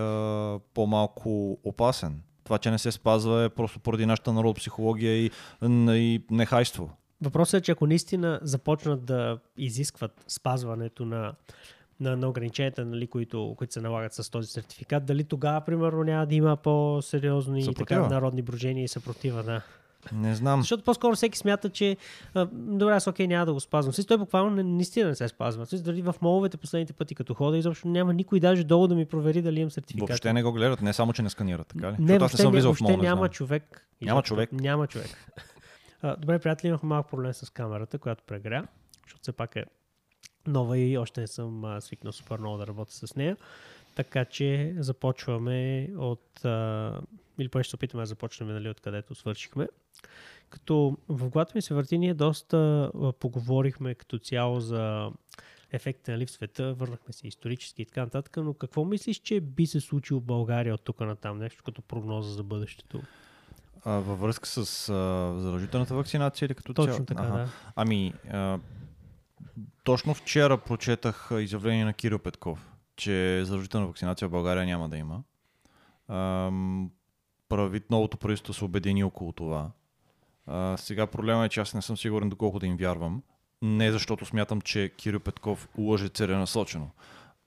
по-малко опасен. Това, че не се спазва е просто поради нашата народопсихология и, и нехайство. Въпросът е, че ако наистина започнат да изискват спазването на, на, на ограниченията, нали, които, които се налагат с този сертификат, дали тогава, примерно, няма да има по-сериозни и така народни брожения и съпротива, да. Не знам. Защото по-скоро всеки смята, че а, добре, аз окей, няма да го спазвам. Той буквално наистина не се спазва. Също, дали в моловете последните пъти, като хода, изобщо няма никой даже долу да ми провери дали имам сертификат. Въобще не го гледат, не само, че не сканират, така ли? Не, въобще, не, въобще мол, няма, човек, няма човек. Няма човек. А, добре, приятели, имах малко проблем с камерата, която прегря, защото все пак е нова и още не съм а, свикнал супер много да работя с нея. Така че започваме от... А, или поне ще се опитаме да започнем, нали, откъдето свършихме. Като в главата ми се върти, ние доста поговорихме като цяло за ефекта, нали, в света, върнахме се исторически и така нататък, но какво мислиш, че би се случило в България от тук натам? Нещо като прогноза за бъдещето? А, във връзка с задължителната вакцинация или като цяло? Точно така, ага. Да. Ами, а, точно вчера прочетах изявление на Кирил Петков, че задължителна вакцинация в България няма да има. Ам... Правит, новото правителство се обедини около това. А, сега проблема е, че аз не съм сигурен доколко да им вярвам. Не защото смятам, че Кирил Петков лъже целенасочено.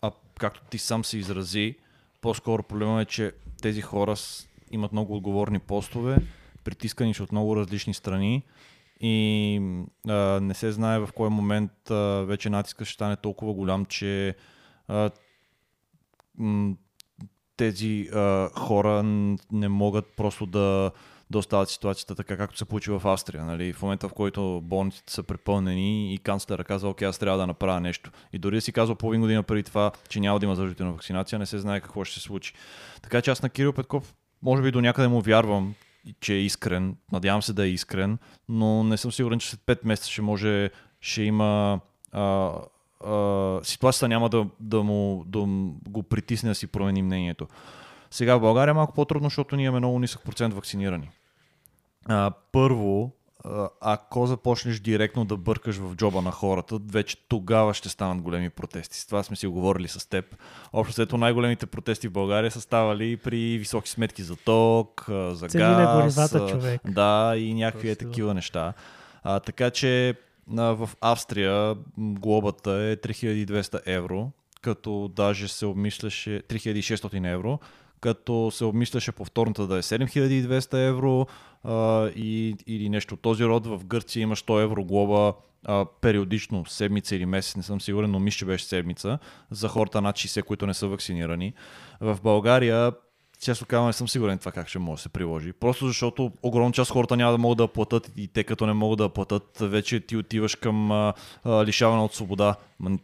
А както ти сам се изрази, по-скоро проблема е, че тези хора имат много отговорни постове, притискани от много различни страни и а, не се знае в кой момент а, вече натискът ще стане толкова голям, че а, м- тези а, хора не могат просто да да остават ситуацията така, както се получи в Австрия. Нали? В момента, в който болниците са препълнени и канцлера казва, окей, аз трябва да направя нещо. И дори да си казва половин година преди това, че няма да има задължителна вакцинация, не се знае какво ще се случи. Така че аз на Кирил Петков, може би до някъде му вярвам, че е искрен, надявам се да е искрен, но не съм сигурен, че след пет месеца ще може, ще има... А, а, ситуацията няма да, да, му, да го притисне да си промени мнението. Сега в България е малко по-трудно, защото ние имаме много нисък процент вакцинирани. А, първо, ако започнеш директно да бъркаш в джоба на хората, вече тогава ще станат големи протести. С това сме си говорили с теб. Общо след най-големите протести в България са ставали при високи сметки за ток, за цени газ, на горивата, човек. Да, и някакви е такива неща. А, така че в Австрия глобата е три хиляди и двеста евро, като даже се обмисляше три хиляди и шестстотин евро, като се обмисляше повторната да е седем хиляди и двеста евро а, и, или нещо от този род. В Гърция има сто евро глоба а, периодично, седмица или месец, не съм сигурен, но мисля, че беше седмица, за хората над шейсет, които не са вакцинирани. В България, често казвам, не съм сигурен това как ще може да се приложи. Просто защото огромна част хората няма да могат да платят и те като не могат да платят, вече ти отиваш към а, а, лишаване от свобода.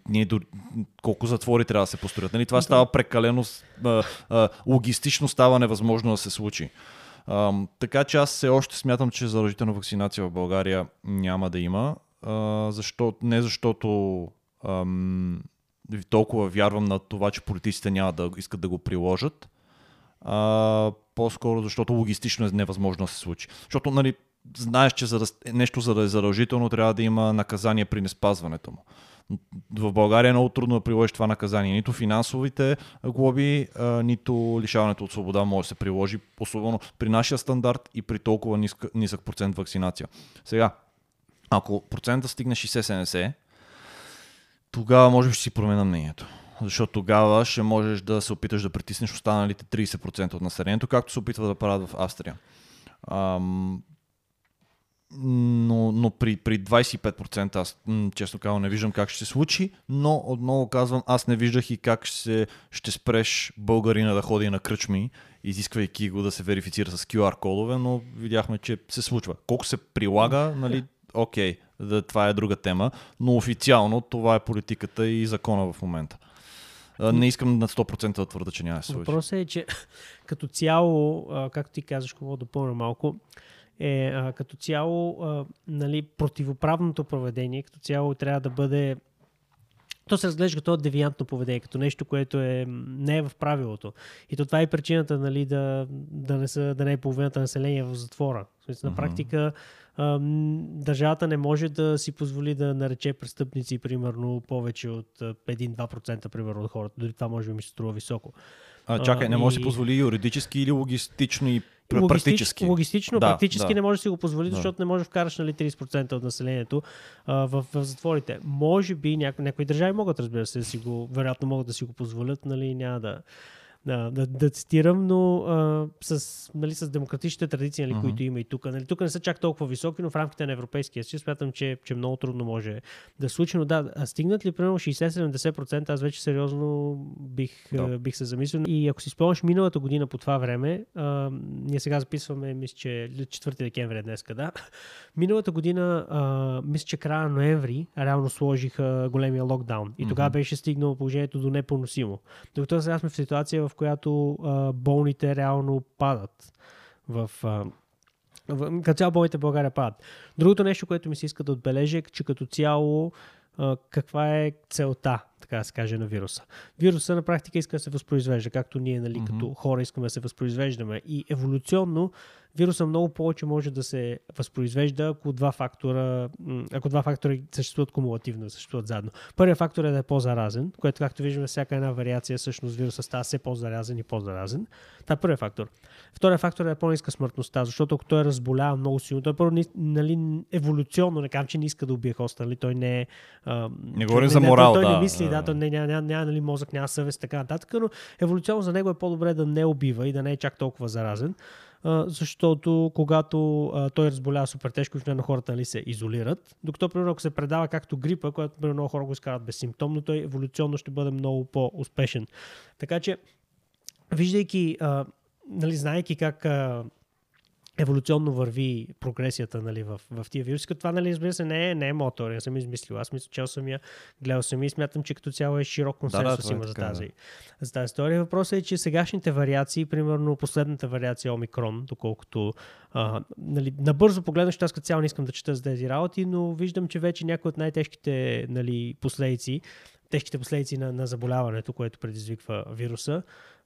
Ние до... колко затвори трябва да се построят. Нали? Това да. Става прекалено а, а, логистично става невъзможно да се случи. А, така че аз все още смятам, че задължителна вакцинация в България няма да има. А, защо... Не защото ам, толкова вярвам на това, че политиците няма да искат да го приложат. А, по-скоро, защото логистично е невъзможно да се случи. Защото, нали, знаеш, че за да, нещо за да е задължително, трябва да има наказание при неспазването му. В България е много трудно да приложиш това наказание. Нито финансовите глоби, а, нито лишаването от свобода може да се приложи, особено при нашия стандарт и при толкова нисък, нисък процент вакцинация. Сега, ако процента стигне шейсет до седемдесет, тогава може би ще си променя мнението. Защото тогава ще можеш да се опиташ да притиснеш останалите трийсет процента от населението, както се опитва да правят в Австрия. Ам, но но при, при двайсет и пет процента аз м- честно казвам не виждам как ще се случи, но отново казвам, аз не виждах и как ще, ще спреш българина да ходи на кръчми, изисквайки го да се верифицира с кю ар кодове, но видяхме, че се случва. Колко се прилага, нали, окей, да, това е друга тема, но официално това е политиката и закона в момента. Не искам на сто процента да твърда, че няма да се случи. Въпросът е, че като цяло, както ти казваш, какво допълня малко, е като цяло, нали, противоправното поведение, като цяло трябва да бъде... То се разглежда като девиантно поведение, като нещо, което е, не е в правилото. И то това е причината, нали, да, да, не са, да не е половината население в затвора. На практика държавата не може да си позволи да нарече престъпници, примерно, повече от едно до два процента примерно, от хората. Дори това може да ми се струва високо. А, чакай, не може да и... си позволи юридически или логистично и логистич, практически? Логистично, да, практически да. Не може да си го позволи, защото да. Не може да вкараш, нали, трийсет процента от населението а, в, в затворите. Може би няко... някои държави могат, разбира се, да си го, вероятно могат да си го позволят, нали, няма да... Да, да, да цитирам, но а, с, нали, с демократичните традиции, нали, uh-huh. които има и тук. Нали, тук не са чак толкова високи, но в рамките на Европейския съюз смятам, че, че много трудно може да случи. Но да, стигнат ли примерно шейсет до седемдесет процента, аз вече сериозно бих, да. бих се замислил. И ако си спомняш миналата година по това време, а, ние сега записваме, мисля, че четвърти декември е днеска, да. Миналата година, а, мисля, че края ноември, реално сложиха големия локдаун. И тогава uh-huh. беше стигнало положението до непоносимо. Докато сега сме в ситуация, в която а, болните реално падат. В, а, в, като цяло болните в България падат. Другото нещо, което ми се иска да отбележа, е, че като цяло а, каква е целта, така да се каже, на вируса. Вируса на практика иска да се възпроизвежда, както ние, нали, mm-hmm. като хора искаме да се възпроизвеждаме. И еволюционно вируса много повече може да се възпроизвежда, ако два фактора, ако два фактора съществуват кумулативно, съществуват заедно. Първият фактор е да е по-заразен, което, както виждаме, всяка една вариация, всъщност вируса става все по-заразен и по-заразен. Това е първият фактор. Вторият фактор е да е по-ниска смъртността, защото ако той разболява много силно, той първо, нали, еволюционно, не казвам, че не иска да убие хоста, нали, той не е... Не говорим за морал, той, да. Той не мисли, да, той не, няма, няма, няма, нали, мозък, няма съвест, така нататък, но еволюционно за него е по-добре да не убива и да не е чак толкова заразен. Uh, защото когато uh, той разболява супер тежко и в него хората, нали, се изолират, докато, примерно, ако се предава както грипа, която много хора го изкарат безсимптомно, той еволюционно ще бъде много по-успешен. Така че, виждайки, uh, нали, знаейки как uh, еволюционно върви прогресията, нали, в, в тия вируси. Като това, нали, разбира се, не е, не е моя теория, съм измислил. Аз мисля, че съм я гледал сами и смятам, че като цяло е широк консенсус, да, да, има е за, така, тази, да. за тази теория. Въпросът е, че сегашните вариации, примерно последната вариация Омикрон, доколкото а, нали, набързо погледнах, аз като цяло не искам да чета за тези работи, но виждам, че вече някои от най-тежките, нали, последици, тежките последици на, на заболяването, което предизвиква вируса,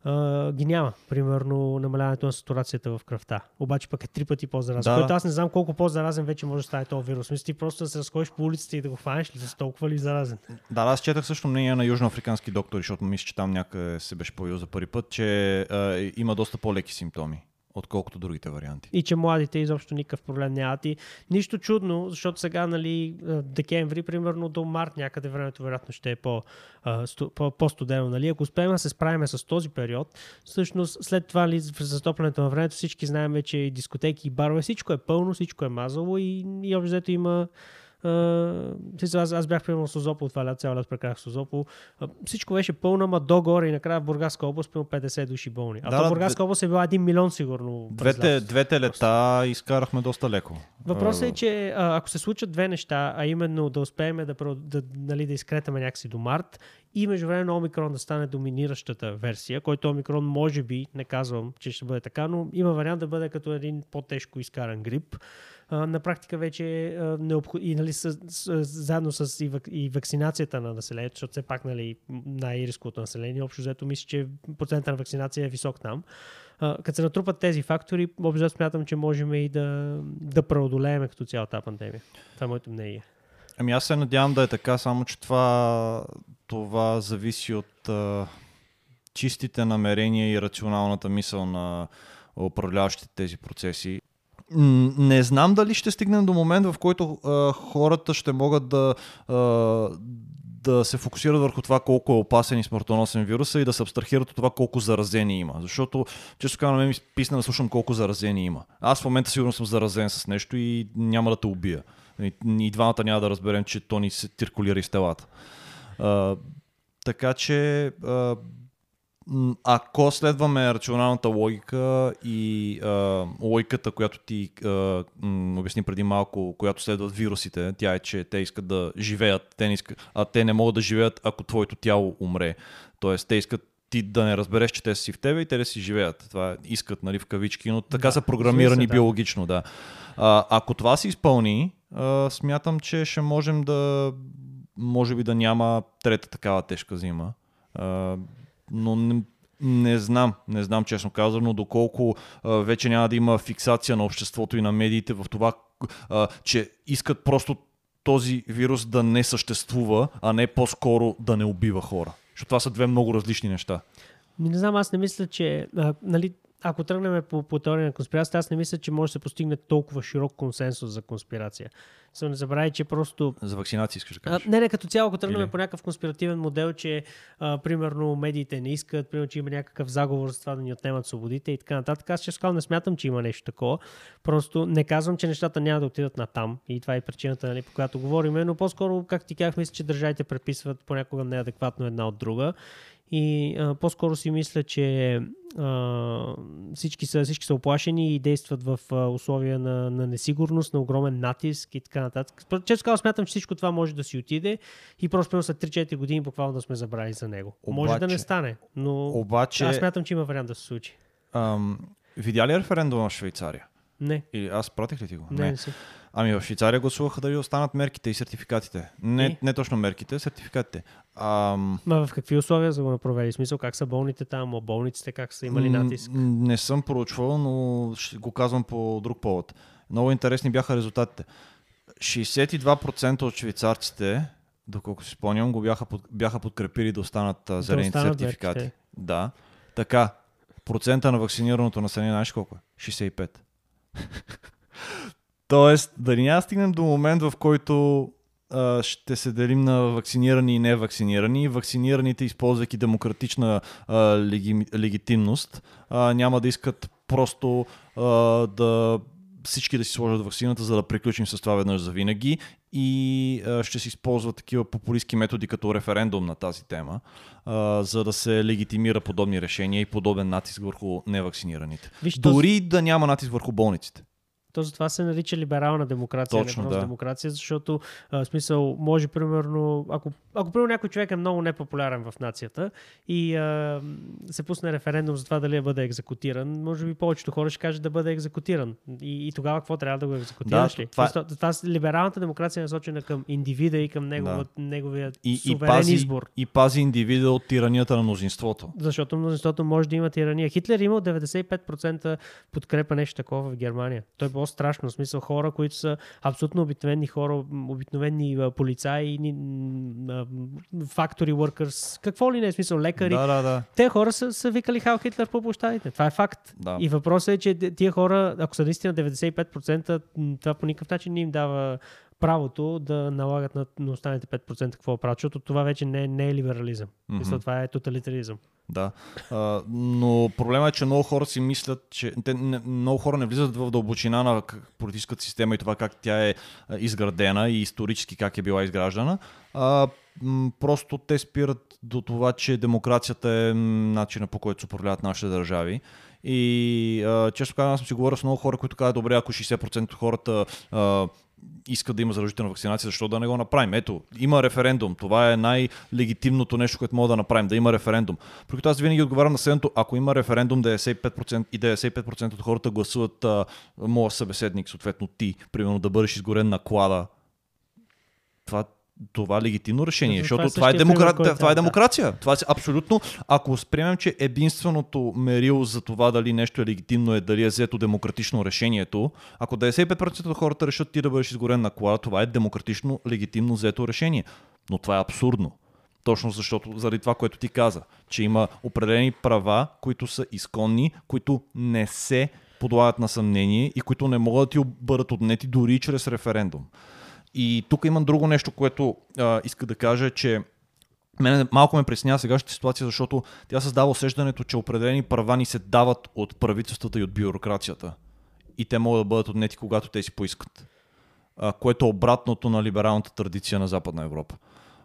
Uh, ги няма. Примерно намаляването на сатурацията в кръвта. Обаче пък е три пъти по-заразен. Да. Което аз не знам колко по-заразен вече може да стане този вирус. Мисля, ти просто да се разходиш по улиците и да го хванеш ли, да се толкова ли заразен? Да, аз четах също мнение на южноафрикански доктори, защото мисля, че там някъде се беше появил за първи път, че а, има доста по-леки симптоми, отколкото другите варианти. И че младите изобщо никакъв проблем нямат. И нищо чудно, защото сега, нали, декември, примерно до март някъде времето вероятно ще е по, по-студено. Нали? Ако успеем да се справим с този период, всъщност след това, ли, затоплянето на времето, всички знаем, че и дискотеки, и барове, всичко е пълно, всичко е мазало и, и общо има... Uh, аз, аз бях примерно в Созопол това лято, цял лято прекарах в Созопол. Uh, всичко беше пълно, ма догоре и накрая в Бургаска област пълно петдесет души болни. А да, то в Бургаска две... област е била един милион сигурно. Двете, двете лета изкарахме доста леко. Въпросът е, че а, ако се случат две неща, а именно да успеем да, да, да, нали, да изкретаме някакси до март и междувременно Омикрон да стане доминиращата версия, който Омикрон може би, не казвам, че ще бъде така, но има вариант да бъде като един по-тежко изкаран грип. На практика вече необходимо, нали, заедно с и, вак, и вакцинацията на населението, защото все пак, нали, най-рисковото население, общо взето мисля, че процентът на вакцинация е висок там. Като се натрупат тези фактори, общо смятам, че можем и да, да преодолеем като цялата пандемия. Това е моето мнение. Ами аз се надявам да е така, само че това, това зависи от а, чистите намерения и рационалната мисъл на управляващите тези процеси. Не знам дали ще стигнем до момент, в който а, хората ще могат да, а, да се фокусират върху това колко е опасен и смъртоносен вируса и да се абстрахират от това колко заразени има. Защото често казвам, на мен писна да слушам колко заразени има. Аз в момента сигурно съм заразен с нещо и няма да те убия. И, и двамата няма да разберем, че то ни се циркулира из телата. А, така че... А, Ако следваме рационалната логика и а, логиката, която ти а, м, обясни преди малко, която следват вирусите, тя е, че те искат да живеят, те не искат, а те не могат да живеят, ако твоето тяло умре. Тоест, те искат ти да не разбереш, че те са си в тебе и те да си живеят. Това искат, нали, в кавички, но така да, са програмирани се, да. биологично. Да. А, ако това се изпълни, а, смятам, че ще можем да, може би да няма трета такава тежка зима. А, Но не, не знам, не знам честно казано, доколко а, вече няма да има фиксация на обществото и на медиите в това, а, че искат просто този вирус да не съществува, а не по-скоро да не убива хора. Защото това са две много различни неща. Не знам, аз не мисля, че... А, нали... Ако тръгнем по, по теория на конспирацията, аз не мисля, че може да се постигне толкова широк консенсус за конспирация. Съм не забравя, че просто... За вакцинация искаш да кажеш? А, не, не, като цяло, ако тръгнем Или... по някакъв конспиративен модел, че а, примерно медиите не искат, примерно, че има някакъв заговор за това да ни отнемат свободите и така нататък. Аз честно не смятам, че има нещо такова. Просто не казвам, че нещата няма да отидат натам. И това е причината, нали, по която говорим. Но по-скоро, как ти казах, мисля, че държавите преписват понякога неадекватно една от друга. И а, по-скоро си мисля, че а, всички, са, всички са оплашени и действат в а, условия на, на несигурност, на огромен натиск и така нататък. Често казвам, смятам, че всичко това може да си отиде и просто след три-четири години буквално да сме забрали за него. Обаче, може да не стане, но обаче, аз смятам, че има вариант да се случи. Ам, видя ли референдума в Швейцария? Не. Или аз пратих ли ти го? Не, не. не Ами в Швейцария гласуваха дали останат мерките и сертификатите. Не, и? не точно мерките, сертификатите. Ам... Ма в какви условия за го направили? Смисъл, как са болните там, а болниците как са имали натиск? Не, не съм проучвал, но ще го казвам по друг повод. Много интересни бяха резултатите. шейсет и два процента от швейцарците, доколко си спомням, го бяха, под, бяха подкрепили да останат а, зелените да сертификати. Мерките. Да. Така, процента на вакцинираното население, знаеш колко е? шейсет и пет процента. Тоест, да няма стигнем до момент, в който а, ще се делим на вакцинирани и невакцинирани. Вакцинираните, използвайки демократична а, леги, легитимност, а, няма да искат просто а, да всички да си сложат ваксината, за да приключим с това веднъж за винаги, и а, ще се използват такива популистки методи като референдум на тази тема, а, за да се легитимира подобни решения и подобен натиск върху неваксинираните. Виж, дори този... да няма натиск върху болниците. То затова се нарича либерална демокрация. Точно, не просто да. демокрация, защото а, в смисъл може, примерно, ако, ако примерно някой човек е много непопулярен в нацията и а, се пусне референдум за това дали да бъде екзекутиран, може би повечето хора ще кажат да бъде екзекутиран. И, и тогава какво трябва да го екзекутираш да, ли? Това... Затова, това либералната демокрация е насочена към индивида и към негова, да. неговия и, суверен и пази, избор. И пази индивида от тиранията на мнозинството. Защото мнозинството може да има тирания. Хитлер имал деветдесет и пет процента подкрепа, нещо такова в Германия. Той е страшно. В смисъл, хора, които са абсолютно обикновени хора, обикновени полицаи, фактори workers, какво ли не е, смисъл, лекари. Да, да, да. Те хора са, са викали Хайл Хитлер по площадите. Това е факт. Да. И въпросът е, че тия хора, ако са наистина деветдесет и пет процента, това по никакъв начин не им дава правото да налагат на, на останалите пет процента какво правят, защото това вече не, не е либерализъм. Mm-hmm. Мисля, това е тоталитаризъм. Да, а, но проблема е, че много хора си мислят, че те, не, много хора не влизат в дълбочина на политическата система и това как тя е изградена и исторически как е била изграждана. А, м- просто те спират до това, че демокрацията е начина, по който се управляват нашите държави. И а, често казвам, аз съм си говорил с много хора, които казват, добре, ако шейсет процента от хората а, искат да има задължителна вакцинация, защо да не го направим? Ето, има референдум. Това е най-легитимното нещо, което мога да направим, да има референдум. Прокато аз винаги отговарям на следното, ако има референдум, деветдесет и пет процента и деветдесет и пет процента от хората гласуват а, моя събеседник, съответно ти, примерно да бъдеш изгорен на клада, това Това е легитимно решение, защото това, това, е, демокра... пример, това е демокрация. Да. Това е абсолютно. Ако сприемем, че единственото мерило за това дали нещо е легитимно е дали е взето демократично решението, ако деветдесет и пет процента от хората решат ти да бъдеш изгорен на кола, това е демократично легитимно взето решение. Но това е абсурдно. Точно защото заради това, което ти каза, че има определени права, които са изконни, които не се подлагат на съмнение и които не могат да ти бъдат отнети дори чрез референдум. И тук имам друго нещо, което а, иска да кажа, че мен малко ме притеснява сегашната ситуация, защото тя създава усещането, че определени права ни се дават от правителствата и от бюрокрацията. И те могат да бъдат отнети, когато те си поискат. А, което е обратното на либералната традиция на Западна Европа.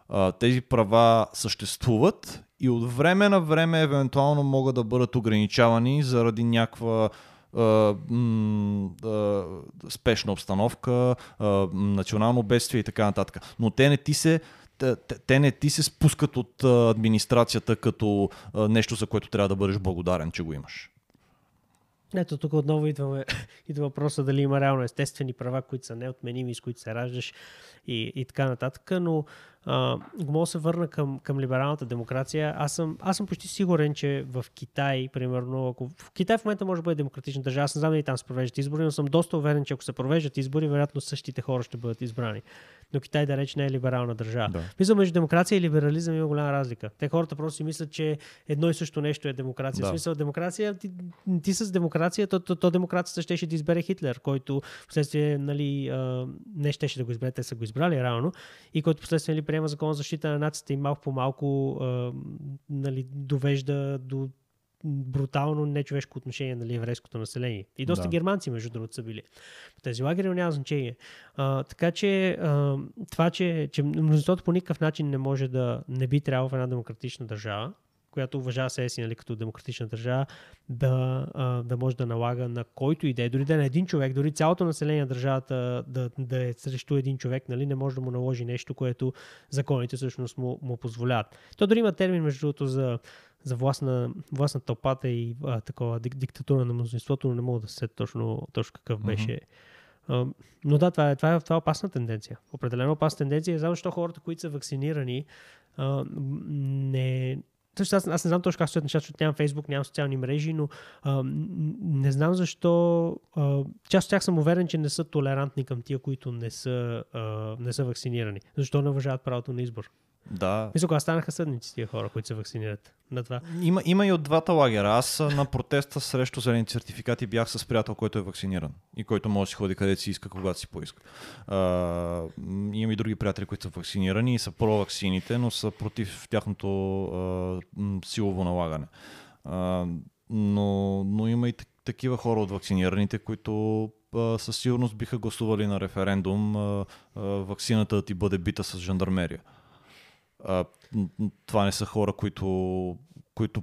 А, тези права съществуват и от време на време евентуално могат да бъдат ограничавани заради някаква Uh, uh, спешна обстановка, uh, национално бедствие и така нататък. Но те не ти се, те, те не ти се спускат от администрацията като uh, нещо, за което трябва да бъдеш благодарен, че го имаш. Ето, тук отново идва, идва въпроса дали има реално естествени права, които са неотменими, с които се раждаш и, и така нататък, но а, мога да се върна към, към либералната демокрация. Аз съм, аз съм почти сигурен, че в Китай, примерно, ако в Китай в момента може да бъде демократична държава, аз не знам дали там се провеждат избори, но съм доста уверен, че ако се провеждат избори, вероятно същите хора ще бъдат избрани. Но Китай да реч не е либерална държава. Да. Мисля, между демокрация и либерализъм има голяма разлика. Те хората просто си мислят, че едно и също нещо е демокрация. Да. В смисъл, демокрация, ти, ти с демокрация, то, то, то демокрацията ще, ще да избере Хитлер, който вследствие, нали, не ще, ще да го избере, те са го избрали реално, и който последствие нали, приема закон за защита на нацията и малко по малко нали, довежда до брутално нечовешко отношение на нали, еврейското население. И доста да. германци, между другото, са били. Тези лагери няма значение. А, така че а, това, че, че мнозинството по никакъв начин не може да не би трябвало в една демократична държава, която уважава себе си нали, като демократична държава, да, а, да може да налага на който и да е, дори да е на един човек, дори цялото население на държавата да, да е срещу един човек, нали, не може да му наложи нещо, което законите всъщност му, му позволяват. То дори има термин, между другото, за за власт на, власт на тълпата и а, такова диктатура на мнозинството, но не мога да се сетя точно, точно какъв беше. Uh, но да, това е, това е, това е опасна тенденция. Определено опасна тенденция. Знам, защо хората, които са вакцинирани, а, не... Също, аз, аз не знам точно как стоят нещата, защото нямам Facebook, нямам социални мрежи, но а, не знам защо. А, част от тях съм уверен, че не са толерантни към тия, които не са, а, не са вакцинирани. Защо не уважават правото на избор? Да. Мисля, кога станаха съдници тия хора, които се вакцинират на това. Има, има и от двата лагера. Аз на протеста срещу зелени сертификати бях с приятел, който е вакциниран и който може да си ходи където си иска, когато си поиска. А, имам и други приятели, които са вакцинирани и са проваксините, но са против тяхното а, силово налагане. А, но, но има и такива хора от вакцинираните, които със сигурност биха гласували на референдум ваксината да ти бъде бита с жандармерия. Това не са хора, които, които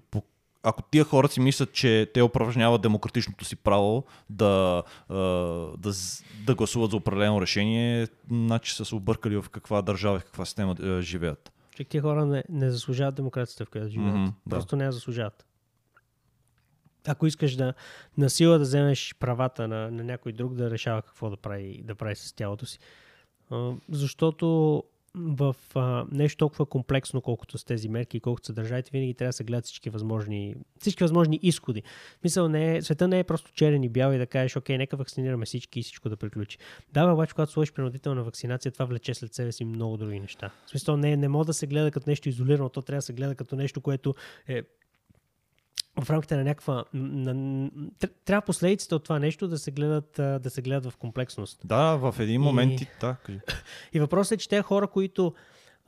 ако тия хора си мислят, че те упражняват демократичното си право да, да, да гласуват за определено решение, значи са се объркали в каква държава и в каква система живеят. Чек, тия хора не, не заслужават демокрацията, в която живеят. Mm-hmm, да. Просто не я заслужават. Ако искаш да насила да вземеш правата на, на някой друг да решава какво да прави, да прави с тялото си. А, защото в а, нещо толкова комплексно, колкото с тези мерки и колкото са държавите, винаги трябва да се гледат всички възможни, всички възможни изходи. Мисъл, не е, света не е просто черен и бял и да кажеш, окей, нека вакцинираме всички и всичко да приключи. Да, обаче, когато сложиш принудителна вакцинация, това влече след себе си много други неща. В смисъл, не, не може да се гледа като нещо изолирано, то трябва да се гледа като нещо, което е в рамките на някаква... На, трябва последиците от това нещо да се гледат, да се гледат в комплексност. Да, в един момент и, и така. И въпросът е, че те хора, които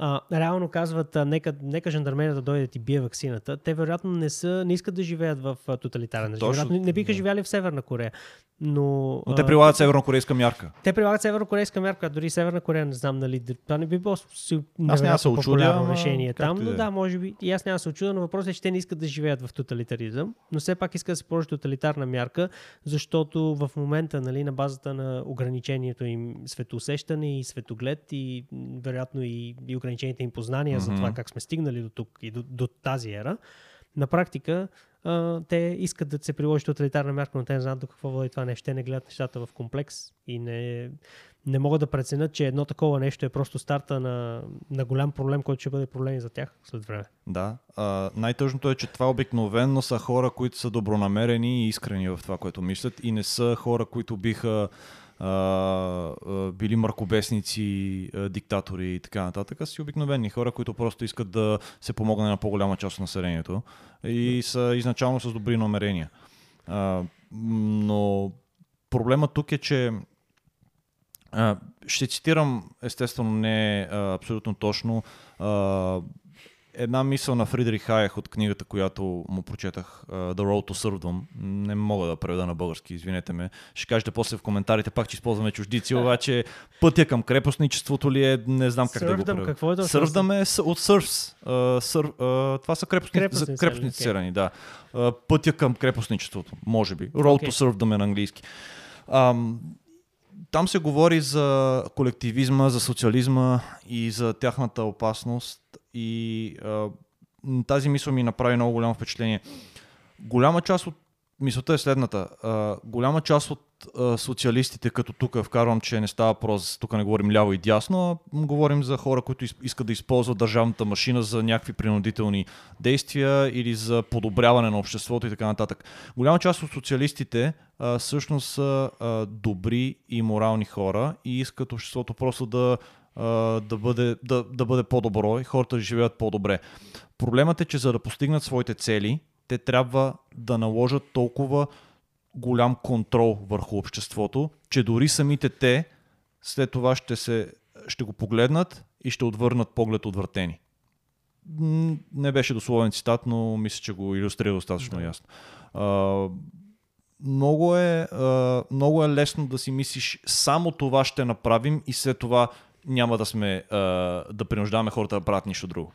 а, реално казват, а, нека, нека жандармерията да дойде да ти бие ваксината, те вероятно не са, не искат да живеят в тоталитарен режим. Вероятно не биха да. живяли в Северна Корея. Но, но те прилагат севернокорейска мярка. Те прилагат севернокорейска мярка, дори Северна Корея не знам, нали, това не би било невероятно популярно решение там, но да, може би и аз няма да се очудя, но въпросът е, че те не искат да живеят в тоталитаризъм, но все пак искат да се положи тоталитарна мярка, защото в момента, нали, на базата на ограничението им светоусещане и светоглед и вероятно и, и ограничените им познания mm-hmm. за това как сме стигнали до тук и до, до тази ера, на практика Uh, те искат да се приложи тоталитарна мярка, но те не знаят до какво води това нещо. Те не гледат нещата в комплекс и не, не могат да преценят, че едно такова нещо е просто старта на, на голям проблем, който ще бъде проблем за тях след време. Да. Uh, най-тъжното е, че това обикновено са хора, които са добронамерени и искрени в това, което мислят и не са хора, които биха Uh, uh, били мракобесници, uh, диктатори и така нататък, си обикновени хора, които просто искат да се помогне на по-голяма част от населението и са изначално с добри намерения. Uh, но проблемът тук е, че uh, ще цитирам, естествено не uh, абсолютно точно, uh, една мисъл на Фридрих Хаек от книгата, която му прочетах, The Road to Serfdom. Не мога да преведа на български, извинете ме. Ще кажете после в коментарите пак, че използваме чуждици, обаче пътя към крепостничеството ли е, не знам как Serfdom, да го преведа. Какво е да Serfdom е от сърфс. Това са крепостни, крепостни, крепостни церани, да. Пътя към крепостничеството, може би. Road okay. to Serfdom е на английски. Ам... Там се говори за колективизма, за социализма и за тяхната опасност и а, тази мисъл ми направи много голямо впечатление. Голяма част от... Мисълта е следната. А, голяма част от а, социалистите, като тук вкарвам, че не става въпрос, тук не говорим ляво и дясно, а говорим за хора, които искат да използват държавната машина за някакви принудителни действия или за подобряване на обществото и така нататък. Голяма част от социалистите а, всъщност са а, добри и морални хора и искат обществото просто да, а, да, бъде, да, да бъде по-добро и хората да живеят по-добре. Проблемът е, че за да постигнат своите цели, те трябва да наложат толкова голям контрол върху обществото, че дори самите те след това ще, се, ще го погледнат и ще отвърнат поглед отвратени. Не беше дословен цитат, но мисля, че го илюстрира достатъчно да. ясно. А, много, е, а, много е лесно да си мислиш само това ще направим и след това няма да, сме, а, да принуждаваме хората да правят нищо друго.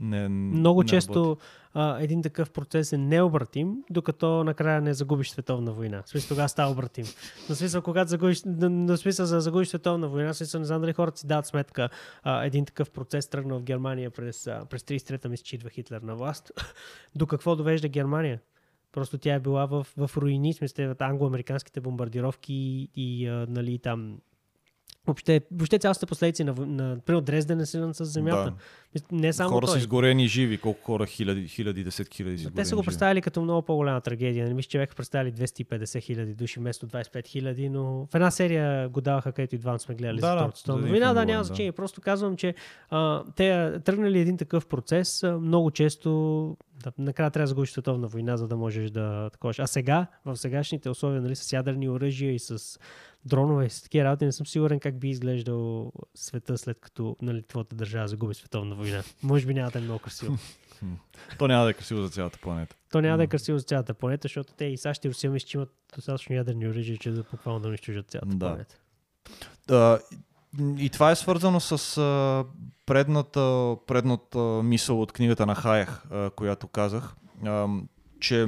Не, много не често а, един такъв процес е необратим, докато накрая не загубиш световна война. В смисъл, тогава става обратим. На смисъл, когато загубиш, на, на смисъл за загубиш световна война, смисъл, не знам дали хората си дават сметка, а, един такъв процес тръгна в Германия през, а, през трийсет и трета, мисля, че идва Хитлер на власт. До какво довежда Германия? Просто тя е била в, в руини, смисъл, англо-американските бомбардировки и, и а, нали, там... Въобще, въобще цялостите последици на, на примерно Дрезден е силен с земята. Да. Не само хора той. Са изгорени живи, колко хора, хиляди, хиляди, десет хиляди изгорени. Те са го представили живи. Като много по-голяма трагедия. Не мисля, че бяха представили двеста и петдесет хиляди души вместо двайсет и пет хиляди, но в една серия го даваха, където и двамата сме гледали да, за втората стона. Да, да, да, няма значение. Да. Просто казвам, че а, те тръгнали един такъв процес. А, много често да, накрая трябва да загубиш световна война, за да можеш да такова. А сега, в сегашните условия, нали, с ядрени оръжия и с дронове и такива работи, не съм сигурен как би изглеждал света, след като, нали, твоята държава загуби световна война. Може би няма да е много красиво. То няма да е красиво за цялата планета. То няма да е красиво за цялата планета, защото те и САЩ и Русия мисля, че имат достатъчно ядрени оръжия, че да буквално да унищожат цялата да. планета. Да. И това е свързано с предната, предната мисъл от книгата на Хаек, която казах, че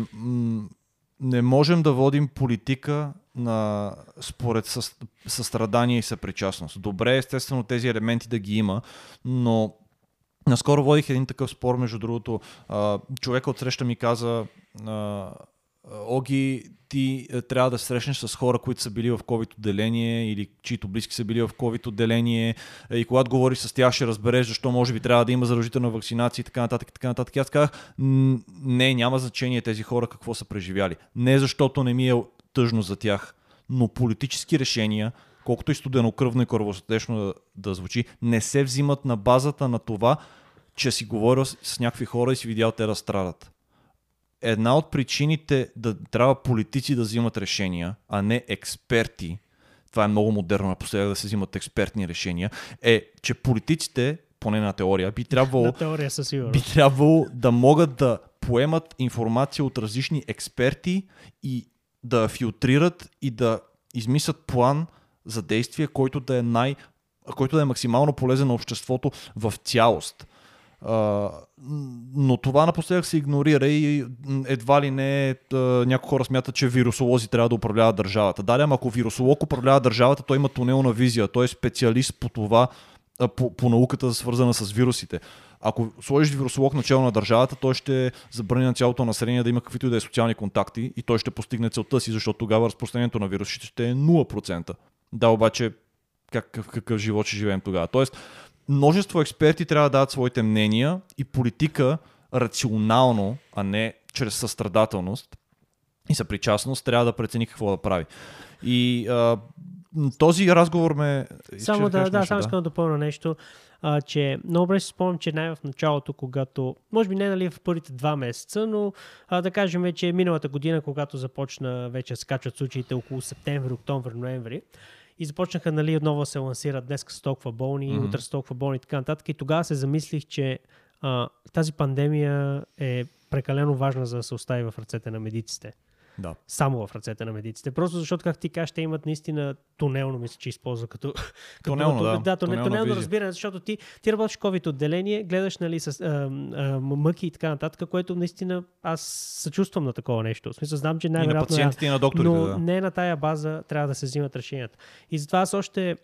не можем да водим политика на, според състрадание и съпричастност. Добре, естествено, тези елементи да ги има, но наскоро водих един такъв спор, между другото. Човека отсреща ми каза: Оги, ти трябва да се срещнеш с хора, които са били в ковид отделение или чието близки са били в ковид отделение, и когато говориш с тях ще разбереш защо може би трябва да има задължителна вакцинация и така нататък и така нататък. Аз казах: не, няма значение тези хора какво са преживяли. Не защото не ми е тъжно за тях, но политически решения, колкото и студенокръвно и кръвосърдечно да, да звучи, не се взимат на базата на това, че си говорил с, с някакви хора и си видял те да страдат. Една от причините да трябва политици да взимат решения, а не експерти, това е много модерно напоследък да се взимат експертни решения, е, че политиците, поне на теория, би трябвало, на теория със сигурност, би трябвало да могат да поемат информация от различни експерти и да филтрират и да измислят план за действие, който да е, най... който да е максимално полезен на обществото в цялост. Uh, но това напоследък се игнорира и едва ли не uh, някои хора смятат, че вирусолози трябва да управляват държавата. Да, ама ако вирусолог управлява държавата, той има тунелна визия, той е специалист по това, по, по науката, свързана с вирусите. Ако сложиш вирусолог начало на държавата, той ще забрани на цялото население да има каквито и да е социални контакти и той ще постигне целта си, защото тогава разпространението на вирусите ще е нула процента. Да, обаче какъв, какъв живот ще живеем тогава? Тоест, множество експерти трябва да дадат своите мнения и политика рационално, а не чрез състрадателност и съпричастност, трябва да прецени какво да прави. И а, този разговор ме... Само да, да, да, само искам да допълна нещо, а, че много добре си спомням, че най-в началото, когато, може би не нали в първите два месеца, но а, да кажем, че миналата година, когато започна вече скачат случаите около септември, октомври, ноември, и започнаха, нали, отново се лансират днес с толкова болни, mm-hmm. утре с толкова болни и така нататък. И тогава се замислих, че а, тази пандемия е прекалено важна за да се остави в ръцете на медиците. Да. Само в ръцете на медиците. Просто защото, как ти кажеш, те имат наистина тунелно, мисля, че използва като... Тунелно, като, да. Да, тунелно, тунелно разбиране, защото ти, ти работиш ковид отделение, гледаш, нали, с а, а, мъки и така нататък, което наистина аз съчувствам на такова нещо. В смисъл, знам, че най-вероятно... И на пациентите, и на докторите, но да. Не на тая база трябва да се взимат решенията. И затова аз още...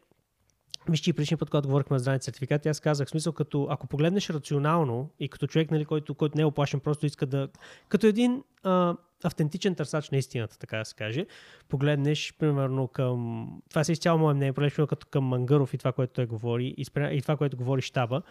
Виж, че и предишния път, когато говорихме за здравен сертификат, аз казах, в смисъл, като ако погледнеш рационално и като човек, нали, който, който не е оплашен, просто иска да... Като един а, автентичен търсач на истината, така да се каже, погледнеш, примерно, към... Това се изцяло мое мнение, погледнеш като към Мангаров и това, което той говори, и, спря... и това, което говори щаба,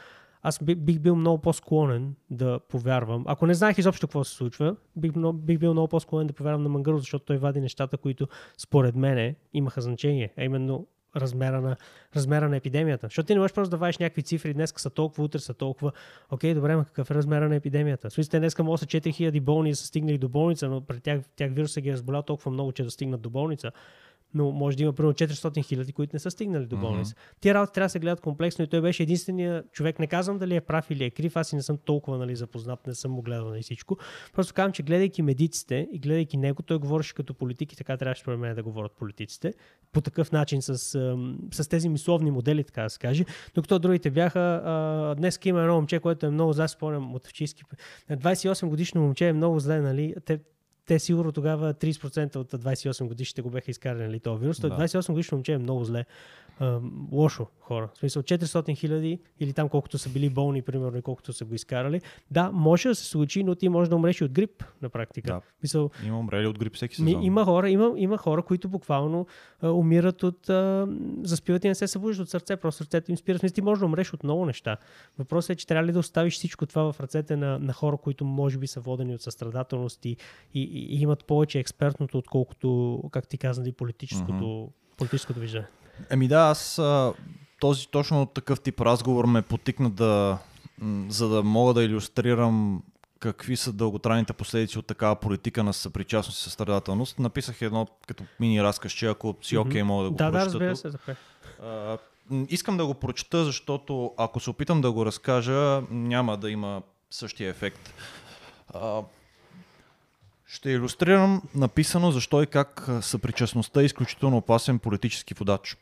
аз бих бил много по-склонен да повярвам. Ако не знаех изобщо какво се случва, бих, бих бил много по-склонен да повярвам на Мангаров, защото той вади нещата, които според мене имаха значение, а именно размера на, размера на епидемията. Защото ти не можеш просто да вадиш някакви цифри, днес са толкова, утре са толкова. Окей, добре, ма какъв е размера на епидемията? В смисъл, днес към още четири хиляди болни са стигнали до болница, но при тях, тях вируса ги е разболял толкова много, че да стигнат до болница. Но може да има примерно четиристотин хиляди, които не са стигнали до болница. Mm-hmm. Тия работи трябва да се гледат комплексно и той беше единственият човек. Не казвам дали е прав или е крив, аз и не съм толкова, нали, запознат, не съм му гледал на всичко. Просто казвам, че гледайки медиците и гледайки него, той говореше като политики, така трябваше според мен да говорят политиците. По такъв начин, с, с тези мисловни модели, така да се каже. Докато другите бяха, днес има едно момче, което е много зле, спомням от вчийски. двайсет и осем годишно момче е много зле, нали? Те Те сигурно тогава трийсет процента от двайсет и осем годишните го беха изкарали този вирус. Да. двайсет и осем годишно момче е много зле. Ам, лошо хора. В смисъл, четиристотин хиляди или там колкото са били болни, примерно, и колкото са го изкарали. Да, може да се случи, но ти може да умреш и от грип на практика. Да. Мисъл, има умрели от грип всеки сезон. Има хора, има, има хора, които буквално а, умират от... А, заспиват и не се събуждат от сърце, просто сърцето им спира. Ти може да умреш от много неща. Въпросът е, че трябва ли да оставиш всичко това в ръцете на, на хора, които може би са водени от състрадателност и, и, и имат повече експертното, отколкото, как ти казвам, и политическото, mm-hmm. политическото виждане. Еми да, аз този точно такъв тип разговор ме потикна да, за да мога да илюстрирам какви са дълготрайните последици от такава политика на съпричастност и състрадателност. Написах едно като мини разказче, ако си окей, okay, мога да го прочета. Да, да, разбира се, запре. Uh, искам да го прочета, защото ако се опитам да го разкажа, няма да има същия ефект. Uh, ще илюстрирам написано защо и как съпричастността е изключително опасен политически водач.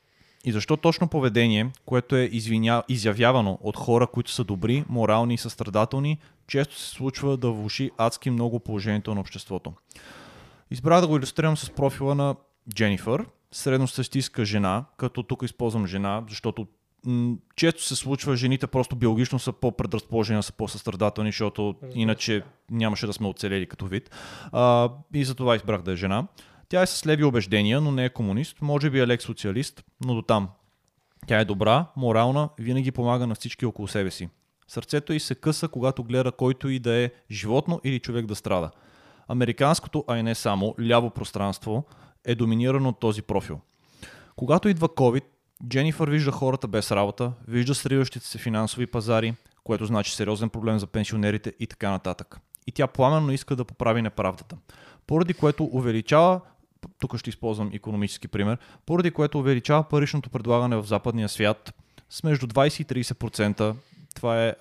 И защо точно поведение, което е извиня... изявявано от хора, които са добри, морални и състрадателни, често се случва да влоши адски много положението на обществото. Избрах да го илюстрирам с профила на Дженифър, средностатистическа жена, като тук използвам жена, защото м- често се случва, жените просто биологично са по-предразположени, са по-състрадателни, защото иначе нямаше да сме оцелели като вид. А, и затова избрах да е жена. Тя е с леви убеждения, но не е комунист, може би е лек социалист, но до там. Тя е добра, морална, винаги помага на всички около себе си. Сърцето ѝ се къса, когато гледа който и да е животно или човек да страда. Американското, а и не само, ляво пространство е доминирано от този профил. Когато идва COVID, Дженифър вижда хората без работа, вижда сриващите се финансови пазари, което значи сериозен проблем за пенсионерите и така нататък. И тя пламенно иска да поправи неправдата, поради което увеличава тук ще използвам икономически пример, поради което увеличава паричното предлагане в западния свят с между двайсет и трийсет процента. Това е, е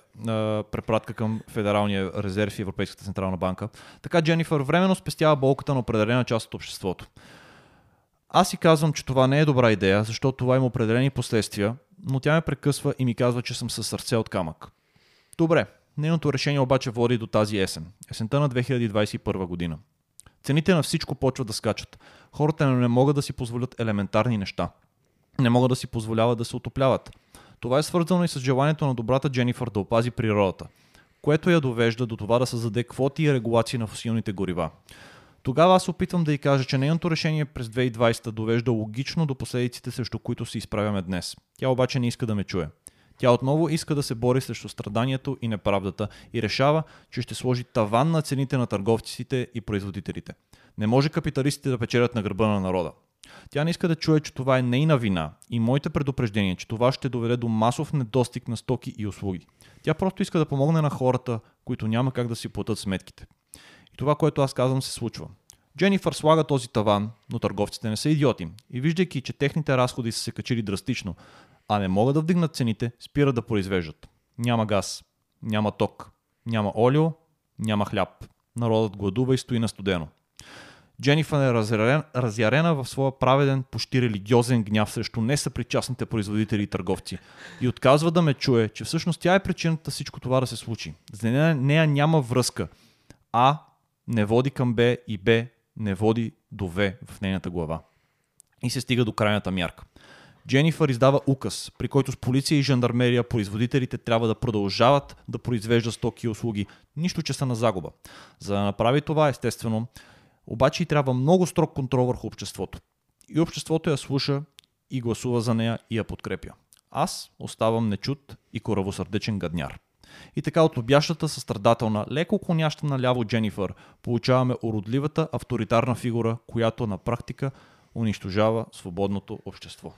препратка към Федералния резерв и Европейската централна банка. Така Дженифър временно спестява болката на определена част от обществото. Аз си казвам, че това не е добра идея, защото това има определени последствия, но тя ме прекъсва и ми казва, че съм със сърце от камък. Добре, нейното решение обаче води до тази есен. Есента на две хиляди двайсет и първа година. Цените на всичко почват да скачат. Хората не могат да си позволят елементарни неща. Не могат да си позволяват да се отопляват. Това е свързано и с желанието на добрата Дженифър да опази природата, което я довежда до това да създаде квоти и регулации на фосилните горива. Тогава аз опитвам да й кажа, че нейното решение през две хиляди и двайсета довежда логично до последиците, срещу които се изправяме днес. Тя обаче не иска да ме чуе. Тя отново иска да се бори срещу страданието и неправдата и решава, че ще сложи таван на цените на търговците и производителите. Не може капиталистите да печелят на гърба на народа. Тя не иска да чуе, че това е нейна вина и моите предупреждения, че това ще доведе до масов недостиг на стоки и услуги. Тя просто иска да помогне на хората, които няма как да си платят сметките. И това, което аз казвам, се случва. Дженифър слага този таван, но търговците не са идиоти и виждайки, че техните разходи са се качили драстично, а не могат да вдигнат цените, спират да произвеждат. Няма газ, няма ток, няма олио, няма хляб. Народът гладува и стои на студено. Дженифър е разярен, разярена в своя праведен, почти религиозен гняв срещу несъпричастните производители и търговци и отказва да ме чуе, че всъщност тя е причината всичко това да се случи. За нея няма връзка. А не води към Б и Б не води до В в нейната глава. И се стига до крайната мярка. Дженифър издава указ, при който с полиция и жандармерия производителите трябва да продължават да произвеждат стоки и услуги, нищо че са на загуба. За да направи това, естествено, обаче и трябва много строг контрол върху обществото. И обществото я слуша и гласува за нея и я подкрепя. Аз оставам нечут и коравосърдечен гадняр. И така от обящата състрадателна, леко клоняща наляво Дженифър, получаваме уродливата авторитарна фигура, която на практика унищожава свободното общество.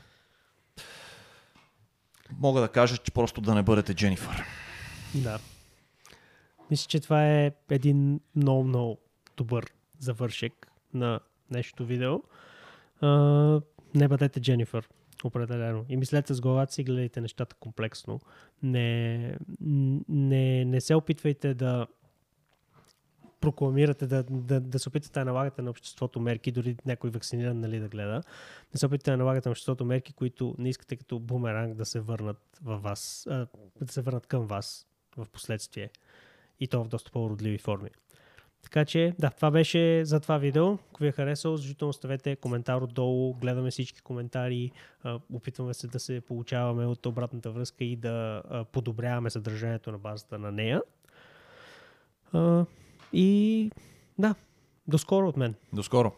Мога да кажа, че просто да не бъдете Дженифър. Да. Мисля, че това е един много-много добър завършек на нещо видео. А, не бъдете Дженифър, определено. И мислете с главата си, гледайте нещата комплексно. Не, не, не се опитвайте да прокламирате, да, да, да се опитате да налагате на обществото мерки, дори някой вакциниран, нали, да гледа. Не се опитате да налагате на обществото мерки, които не искате като бумеранг да се върнат във вас, а, да се върнат към вас в последствие. И то в доста по-уродливи форми. Така че, да, това беше за това видео. Ако ви е харесало, задължително оставете коментар отдолу, гледаме всички коментари, опитваме се да се получаваме от обратната връзка и да подобряваме съдържанието на базата на нея. И да, до скоро от мен. До скоро.